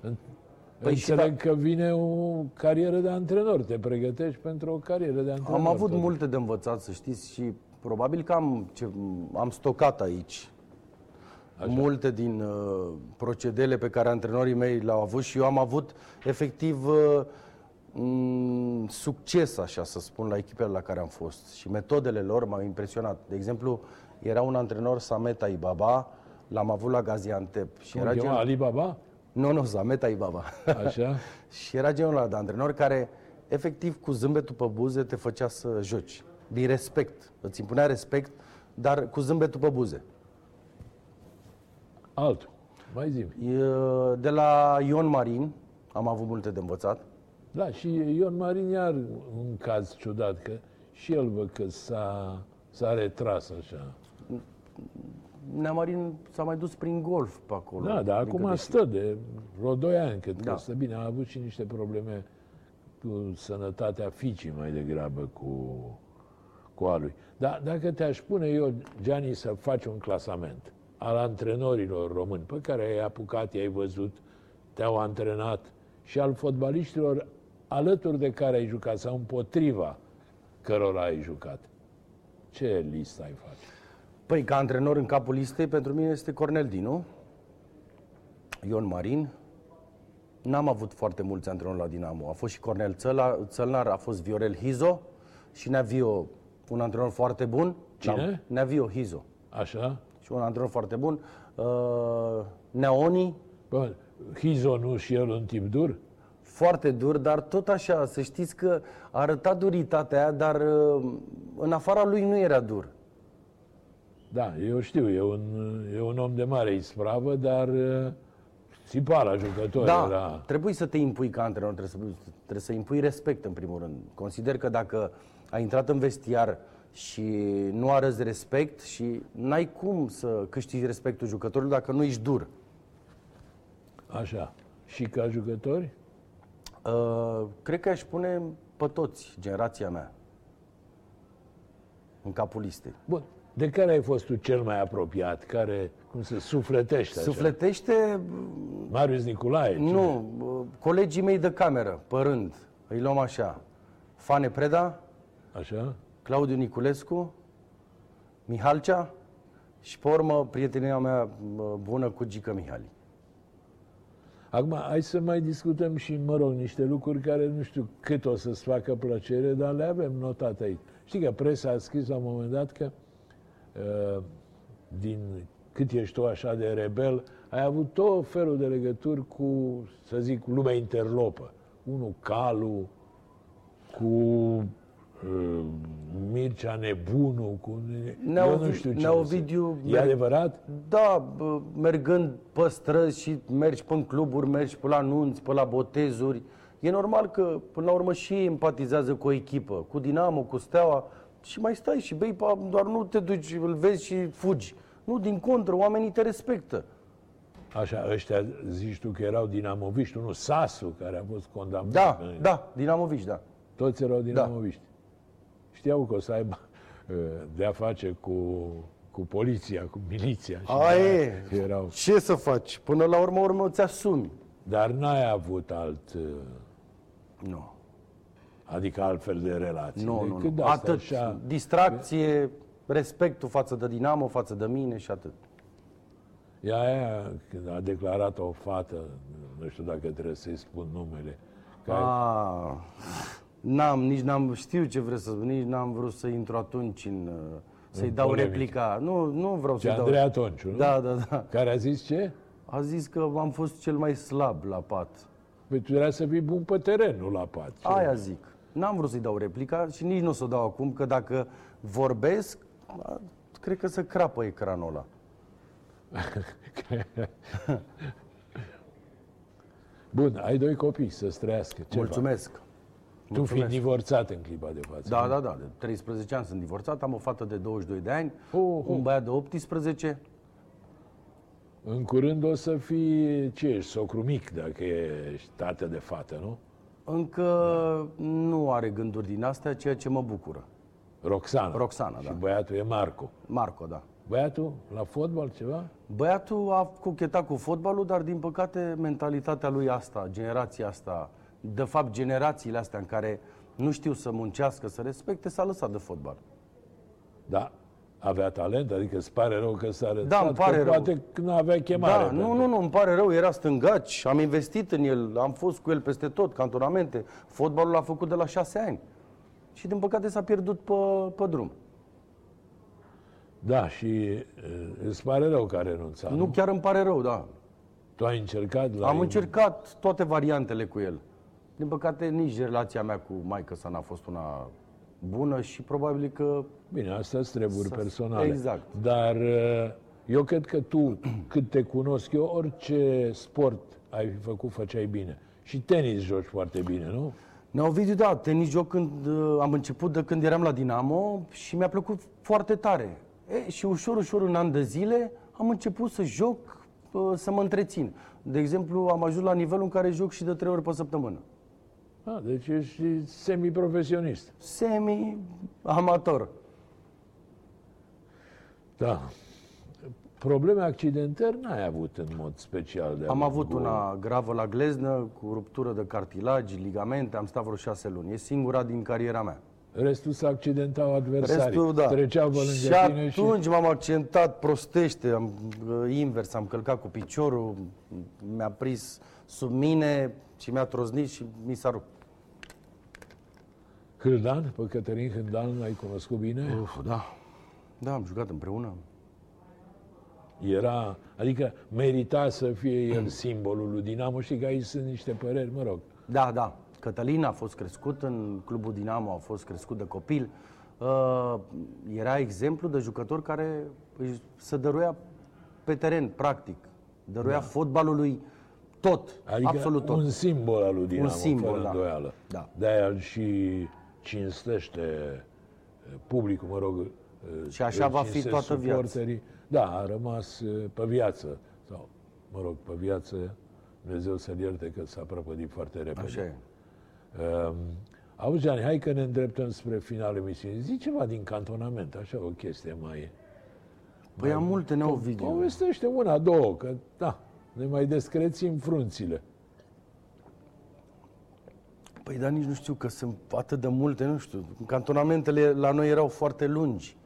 În... Păi înțeleg că vine o carieră de antrenor, te pregătești pentru o carieră de antrenor. Am avut totuși multe de învățat, să știți, și probabil că am, ce, am stocat aici. Așa. Multe din uh, procedele pe care antrenorii mei le-au avut și eu am avut efectiv uh, m- succes, așa să spun, la echipele la care am fost. Și metodele lor m-au impresionat. De exemplu, era un antrenor, Samet Aybaba, l-am avut la Gaziantep. Și era gen... Alibaba? Nu, nu, Samet Aybaba. Așa. Și era genul ăla de antrenor care, efectiv, cu zâmbetul pe buze te făcea să joci. Din respect. Îți impunea respect, dar cu zâmbetul pe buze. Altul. Mai zi-mi. De la Ion Marin am avut multe de învățat. Da, și Ion Marin iar un caz ciudat, că și el văd că s-a, s-a retras așa. Nea Marin s-a mai dus prin golf pe acolo. Da, dar acum stă de vreo doi ani, cred că stă bine. A avut și niște probleme cu sănătatea fiicii mai degrabă cu, cu a lui. Dar dacă te-aș pune eu, Gianni, să faci un clasament al antrenorilor români pe care ai apucat, i-ai văzut, te-au antrenat, și al fotbaliștilor alături de care ai jucat sau împotriva cărora ai jucat, ce listă ai face? Păi, ca antrenor în capul listei, pentru mine este Cornel Dinu, Ion Marin. N-am avut foarte mulți antrenori la Dinamo. A fost și Cornel Țălnar, a fost Viorel Hizo și Neavio, un antrenor foarte bun. Cine? Neavio Hizo. Așa. Și un antrenor foarte bun. Uh, Neoni. Bă, Hizo nu și el un tip dur? Foarte dur, dar tot așa, să știți că arăta duritatea aia, dar uh, în afara lui nu era dur. Da, eu știu, e un, e un om de mare ispravă, dar țipa la jucători. Da, era... trebuie să te impui ca antrenor, trebuie să, trebuie să impui respect în primul rând. Consider că dacă ai intrat în vestiar și nu arăți respect, și n-ai cum să câștigi respectul jucătorilor dacă nu ești dur. Așa. Și ca jucători? Uh, cred că aș pune pe toți, generația mea, în capul listei. Bun. De care ai fost tu cel mai apropiat? Care, cum se sufletește așa? Sufletește... Marius Nicolae? Cine? Nu, colegii mei de cameră, pe rând, îi luăm așa. Fane Preda, așa. Claudiu Niculescu, Mihalcea și, pe urmă, prietenia mea bună cu Gică Mihali. Acum, hai să mai discutăm și, mă rog, niște lucruri care nu știu cât o să-ți facă plăcere, dar le avem notate aici. Știi că presa a scris la un moment dat că din cât ești tu așa de rebel, ai avut tot felul de legături cu, să zic, lumea interlopă. Unul Calu, cu uh, Mircea Nebunu, cu... Neo, eu nu știu ce. Neovidiu... E merg, adevărat? Da, mergând pe străzi și mergi până în cluburi, mergi până la nunți, până la botezuri. E normal că, până la urmă, și ei empatizează cu o echipă, cu Dinamo, cu Steaua. Și mai stai și bei, doar nu te duci, îl vezi și fugi. Nu, din contră, oamenii te respectă. Așa, ăștia zici tu că erau dinamoviști, unul Sasu, care a fost condamnat. Da, pe... da, dinamoviști, da. Toți erau dinamoviști. Da. Știau că o să aibă de-a face cu, cu poliția, cu miliția. Și a, e, erau... ce să faci? Până la urmă, urmă, îți asumi. Dar n-ai avut alt... Nu. Adică altfel de relații. Nu, nu, nu. Atât. Așa... Distracție, respectul față de Dinamo, față de mine și atât. Ea aia, când a declarat o fată, nu știu dacă trebuie să-i spun numele. Că a, n-am, nici n-am știu ce vreau să spun, nici n-am vrut să intru atunci în, să-i în dau polemic. Replica. Nu, nu vreau ce să-i Andrei dau. Andrei Atonciu, nu? Da, da, da. Care a zis ce? A zis că am fost cel mai slab la pat. Păi tu trebuia să fii bun pe teren, nu la pat. Ce aia zic. N-am vrut să-i dau replica și nici nu o să o dau acum, că dacă vorbesc, cred că se crapă ecranul ăla. Bun, ai doi copii, să-ți trăiască. Ce mulțumesc. Fac? Tu mulțumesc. Fii divorțat în clipa de față. Da, da, da. De treisprezece ani sunt divorțat, am o fată de douăzeci și doi de ani, oh, oh. un băiat de optsprezece. În curând o să fii, ce ești, socru mic, dacă ești tată de fată, nu? Încă da. Nu are gânduri din astea, ceea ce mă bucură. Roxana. Roxana, și da. Și băiatul e Marco. Marco, da. Băiatul, la fotbal ceva? Băiatul a cochetat cu fotbalul, dar din păcate mentalitatea lui asta, generația asta, de fapt generațiile astea în care nu știu să muncească, să respecte, s-a lăsat de fotbal. Da. Avea talent, adică îți pare rău că s-a arătat, da, îmi pare că rău. Poate nu avea chemare. Da, nu, nu, nu, îmi pare rău, era stângaci, am investit în el, am fost cu el peste tot, cantonamente. Fotbalul l-a făcut de la șase ani și din păcate s-a pierdut pe, pe drum. Da, și îți pare rău că a renunțat. Nu, nu, chiar îmi pare rău, da. Tu ai încercat la... Am el... încercat toate variantele cu el. Din păcate nici relația mea cu maică-sa n-a fost una... bună și probabil că... Bine, astea sunt treburi s-a... personale. Exact. Dar eu cred că tu, cât te cunosc eu, orice sport ai fi făcut, făceai bine. Și tenis joci foarte bine, nu? Ne-au vizit, da, tenis joc când am început, de când eram la Dinamo și mi-a plăcut foarte tare. E, și ușor, ușor, un an de zile, am început să joc, să mă întrețin. De exemplu, am ajuns la nivelul în care joc și de trei ori pe săptămână. A, deci ești semi-profesionist. Semi-amator. Da. Probleme accidentări n-ai avut în mod special? De am avut gol. Una gravă la gleznă, cu ruptură de cartilagi, ligamente, am stat vreo șase luni. E singura din cariera mea. Restul s-a accidentat adversarii. Restul, da. Treceau pe lângă și tine și... atunci m-am accidentat prostește, am, invers, am călcat cu piciorul, mi-a prins sub mine... și mi-a troznit și mi s-a rupt. Hâldan, pe Cătălin Hâldan, l-ai cunoscut bine? Uf, da. Da, am jucat împreună. Era, adică merita să fie el simbolul lui Dinamo, știi că aici sunt niște păreri, mă rog. Da, da. Cătălin a fost crescut în clubul Dinamo, a fost crescut de copil. Uh, era exemplu de jucător care se dăruia pe teren, practic. Dăruia da. Fotbalului tot, adică absolut tot. Un simbol al lui Dinamo, un simbol, fără da. Îndoială. Da. De-aia și cinstește publicul, mă rog, și așa va fi toată viața. Da, a rămas pe viață. Sau, mă rog, pe viață, Dumnezeu să-l ierte că s-a prăpădit foarte repede. Așa e. Um, auzi, Gianni, hai că ne îndreptăm spre finalul emisiunii. Zici ceva din cantonament, așa o chestie mai... Păi am multe, ne-au video. Povestește una, două, că da... ne mai descrețim frunțile. Păi, dar nici nu știu că sunt atât de multe, nu știu. Cantonamentele la noi erau foarte lungi.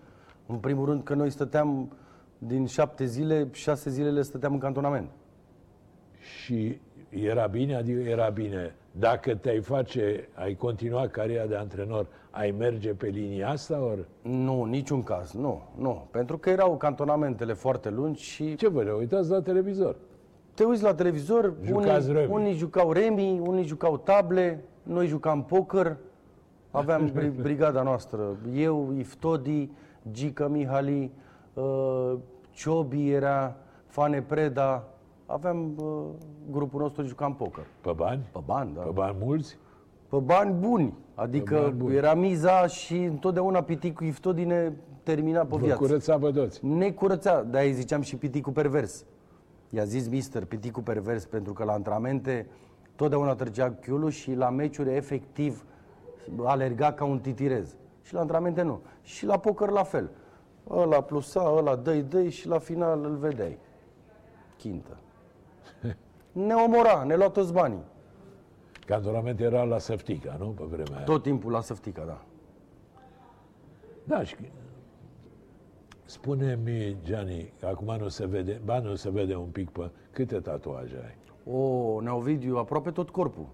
În primul rând că noi stăteam din șapte zile, șase zilele stăteam în cantonament. Și era bine? Adică era bine. Dacă te-ai face, ai continua cariera de antrenor, ai merge pe linia asta? Or? Nu, niciun caz, nu, nu. Pentru că erau cantonamentele foarte lungi și... Ce vă le uitați la televizor? Te uiți la televizor, unii, unii jucau remi, unii jucau table, noi jucam poker, aveam bri- brigada noastră, eu, Iftodi, Gică Mihali, uh, Ciobi era, Fane Preda, aveam uh, grupul nostru, jucam poker. Pe bani? Pe bani, da. Pe bani mulți? Pe bani buni, adică bani buni. Era miza și întotdeauna piticul Iftodi ne termina pe viață. Vă curăța pe toți. Ne curăța, de-aia ziceam și piticul pervers. I-a zis mister piticul pervers, pentru că la antrenamente totdeauna trăgea chiulul și la meciuri efectiv alerga ca un titirez. Și la antrenamente nu. Și la poker la fel. Ăla plusa, ăla dă-i, dă-i și la final îl vedeai. Chintă. Ne omora, ne lua toți banii. Cantonament era la Săftica, nu? Pe vremea aia. Tot timpul la Săftica, da. Da, și... Spune-mi, Gianni, acum nu se vede, ba nu se vede un pic, pe câte tatuaje ai? O, ne-au video aproape tot corpul.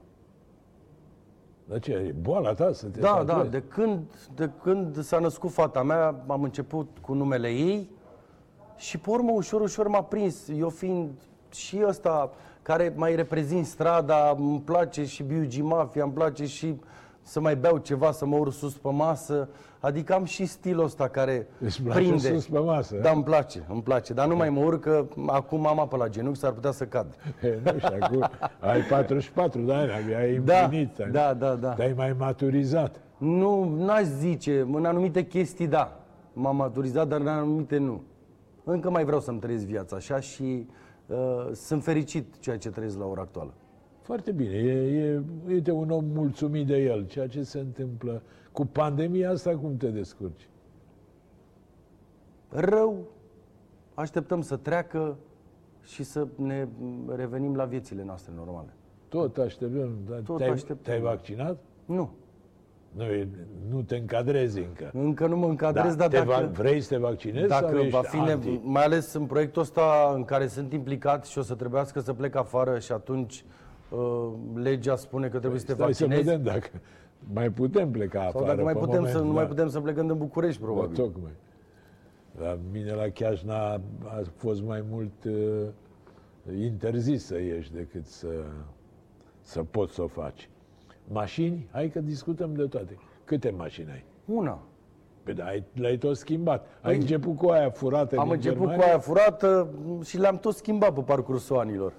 Dar ce, e boala ta să te da, tatuezi? Da, de când, de când s-a născut fata mea, am început cu numele ei și pe urmă ușor, ușor m-a prins. Eu fiind și ăsta care mai reprezint strada, îmi place și B U G Mafia, îmi place și... să mai beau ceva, să mă urc sus pe masă. Adică am și stilul ăsta care îți place prinde. Sus pe masă? Da, îmi place, îmi place. Dar nu mai mă urc, că acum am apă la genunchi, s-ar putea să cad. E, nu știu, acum ai patruzeci și patru de ani, ai împlinit. Da, ai, da, da, da. Te-ai mai maturizat. Nu, n-aș zice, în anumite chestii da. M-am maturizat, dar în anumite nu. Încă mai vreau să-mi trăiesc viața așa și sunt fericit ceea ce trăiesc la ora actuală. Foarte bine. E, e, e de un om mulțumit de el. Ceea ce se întâmplă cu pandemia asta, cum te descurci? Rău. Așteptăm să treacă și să ne revenim la viețile noastre normale. Tot așteptăm. Tot te-ai, așteptăm. Te-ai vaccinat? Nu. Nu, nu te încadrezi încă. Încă nu mă încadrez, da, dar dacă... Va, vrei să te vaccinezi? Dacă va fi ne, mai ales în proiectul ăsta în care sunt implicat și o să trebuiască să plec afară și atunci uh, legea spune că trebuie păi, să te vaccinezi. Să vedem dacă mai putem pleca afară. Sau dacă mai putem moment, să, da. nu mai putem să plecăm din București, probabil. Da, tocmai. La mine la Chiajna a fost mai mult uh, interzis să ieși decât să, să poți să o faci. Mașini? Hai că discutăm de toate. Câte mașini ai? Una. Păi da, le-ai tot schimbat. Ai păi, început cu aia furată. Am început Germania. Cu aia furată și le-am tot schimbat pe parcursul anilor.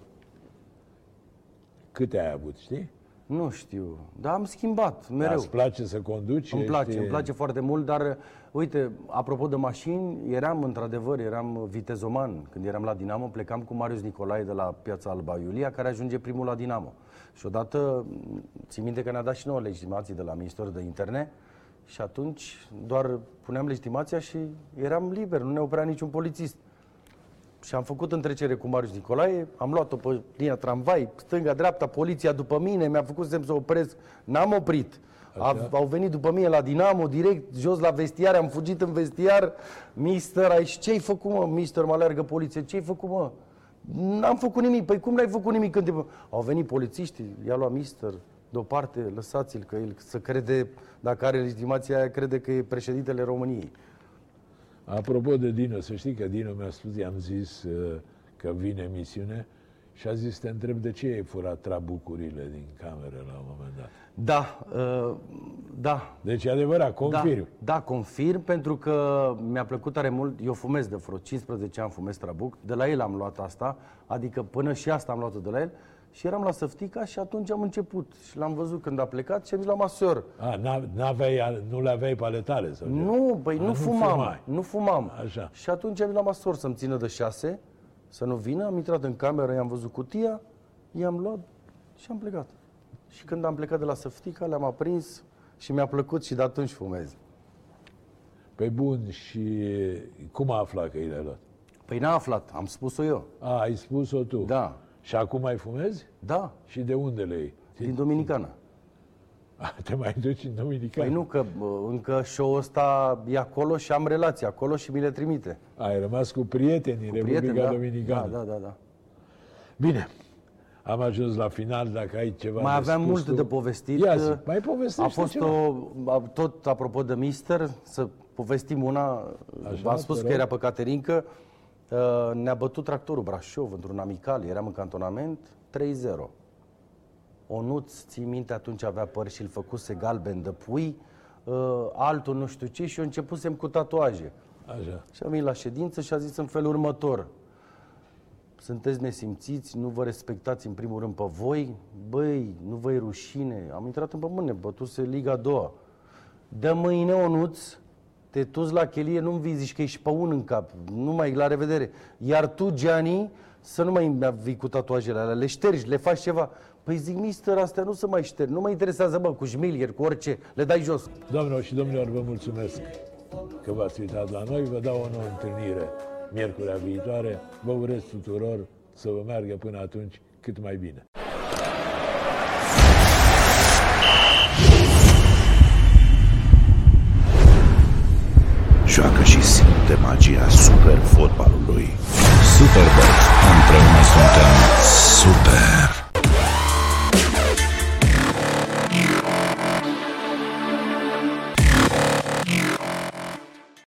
Câte ai avut, știi? Nu știu, dar am schimbat mereu. Îți place să conduci? Îmi place, ești... îmi place foarte mult, dar uite, apropo de mașini, eram într-adevăr, eram vitezoman. Când eram la Dinamo, plecam cu Marius Nicolae de la Piața Alba Iulia, care ajunge primul la Dinamo. Și odată, țin minte că ne-a dat și nouă legitimații de la Ministerul de Interne și atunci doar puneam legitimația și eram liber, nu ne oprea niciun polițist. Și am făcut întrecere cu Marius Nicolae, am luat-o pe linia tramvai, stânga-dreapta, poliția după mine, mi-a făcut semn să opresc, n-am oprit. A, au venit după mine la Dinamo, direct, jos la vestiar, am fugit în vestiar. Mister, aici, ce-ai făcut, mă? Mister, mă alergă poliție, ce-ai făcut, mă? N-am făcut nimic, păi cum n-ai făcut nimic când te... Au venit polițiștii, i-a luat mister deoparte, lăsați-l, că el să crede, dacă are legitimația aia, crede că e președintele României. Apropo de Dinu, să știi că Dinu mi-a spus, i-am zis uh, că vine emisiune și a zis, te întreb de ce ai furat trabucurile din cameră la un moment dat. Da, uh, da. Deci e adevărat, confirm. Da, da, confirm, pentru că mi-a plăcut tare mult, eu fumez de vreo cincisprezece ani, fumez trabuc, de la el am luat asta, adică până și asta am luat-o de la el. Și eram la Săftica și atunci am început. Și l-am văzut când a plecat și am zis la masor. A, n-aveai, nu le-aveai paletare? Sau nu, băi, nu, nu fumam. Fumai. Nu fumam. Așa. Și atunci am zis la masor să-mi țină de șase, să nu vină. Am intrat în cameră, i-am văzut cutia, i-am luat și am plecat. Și când am plecat de la Săftica, le-am aprins și mi-a plăcut și de atunci fumez. Păi bun, și cum a aflat că i le-ai luat? Păi n-a aflat, am spus-o eu. A, ai spus-o tu? Da. Și acum mai fumezi? Da. Și de unde le iei? Din Dominicana. A, te mai duci în Dominicana? Păi nu, că încă show-ul ăsta e acolo și am relații acolo și mi le trimite. Ai rămas cu prieteni în Republica prieten, da. Dominicană. Da, da, da, da. Bine, am ajuns la final, dacă ai ceva mai aveam multe tu... de povestit. Ia zi, mai povestește a fost ceva. O, tot apropo de mister, să povestim una, așa, v-am spus că era pe Caterinca. Ne-a bătut Tractorul Brașov într-un amical, eram în cantonament, trei zero. Onuț, ții minte, atunci avea păr și îl făcuse galben de pui, altul nu știu ce și eu începusem cu tatuaje. Așa. Și am venit la ședință și a zis în felul următor: sunteți nesimțiți, nu vă respectați în primul rând pe voi, băi, nu vă e rușine. Am intrat în pământ, ne bătuse Liga a doua. De mâine, Onuț, te tuți la chelie, nu-mi vii, zici că ești pe un în cap, numai la revedere. Iar tu, Gianni, să nu mai vii cu tatuajele alea, le ștergi, le faci ceva. Păi zic, mister, astea nu se mai șterg, nu mă interesează, bă, cu șmilier, cu orice, le dai jos. Doamnelor și domnilor, vă mulțumesc că v-ați uitat la noi, vă dau o nouă întâlnire miercurea viitoare. Vă urez tuturor să vă meargă până atunci cât mai bine. Joacă și simte magia super fotbalului. Superbox, împreună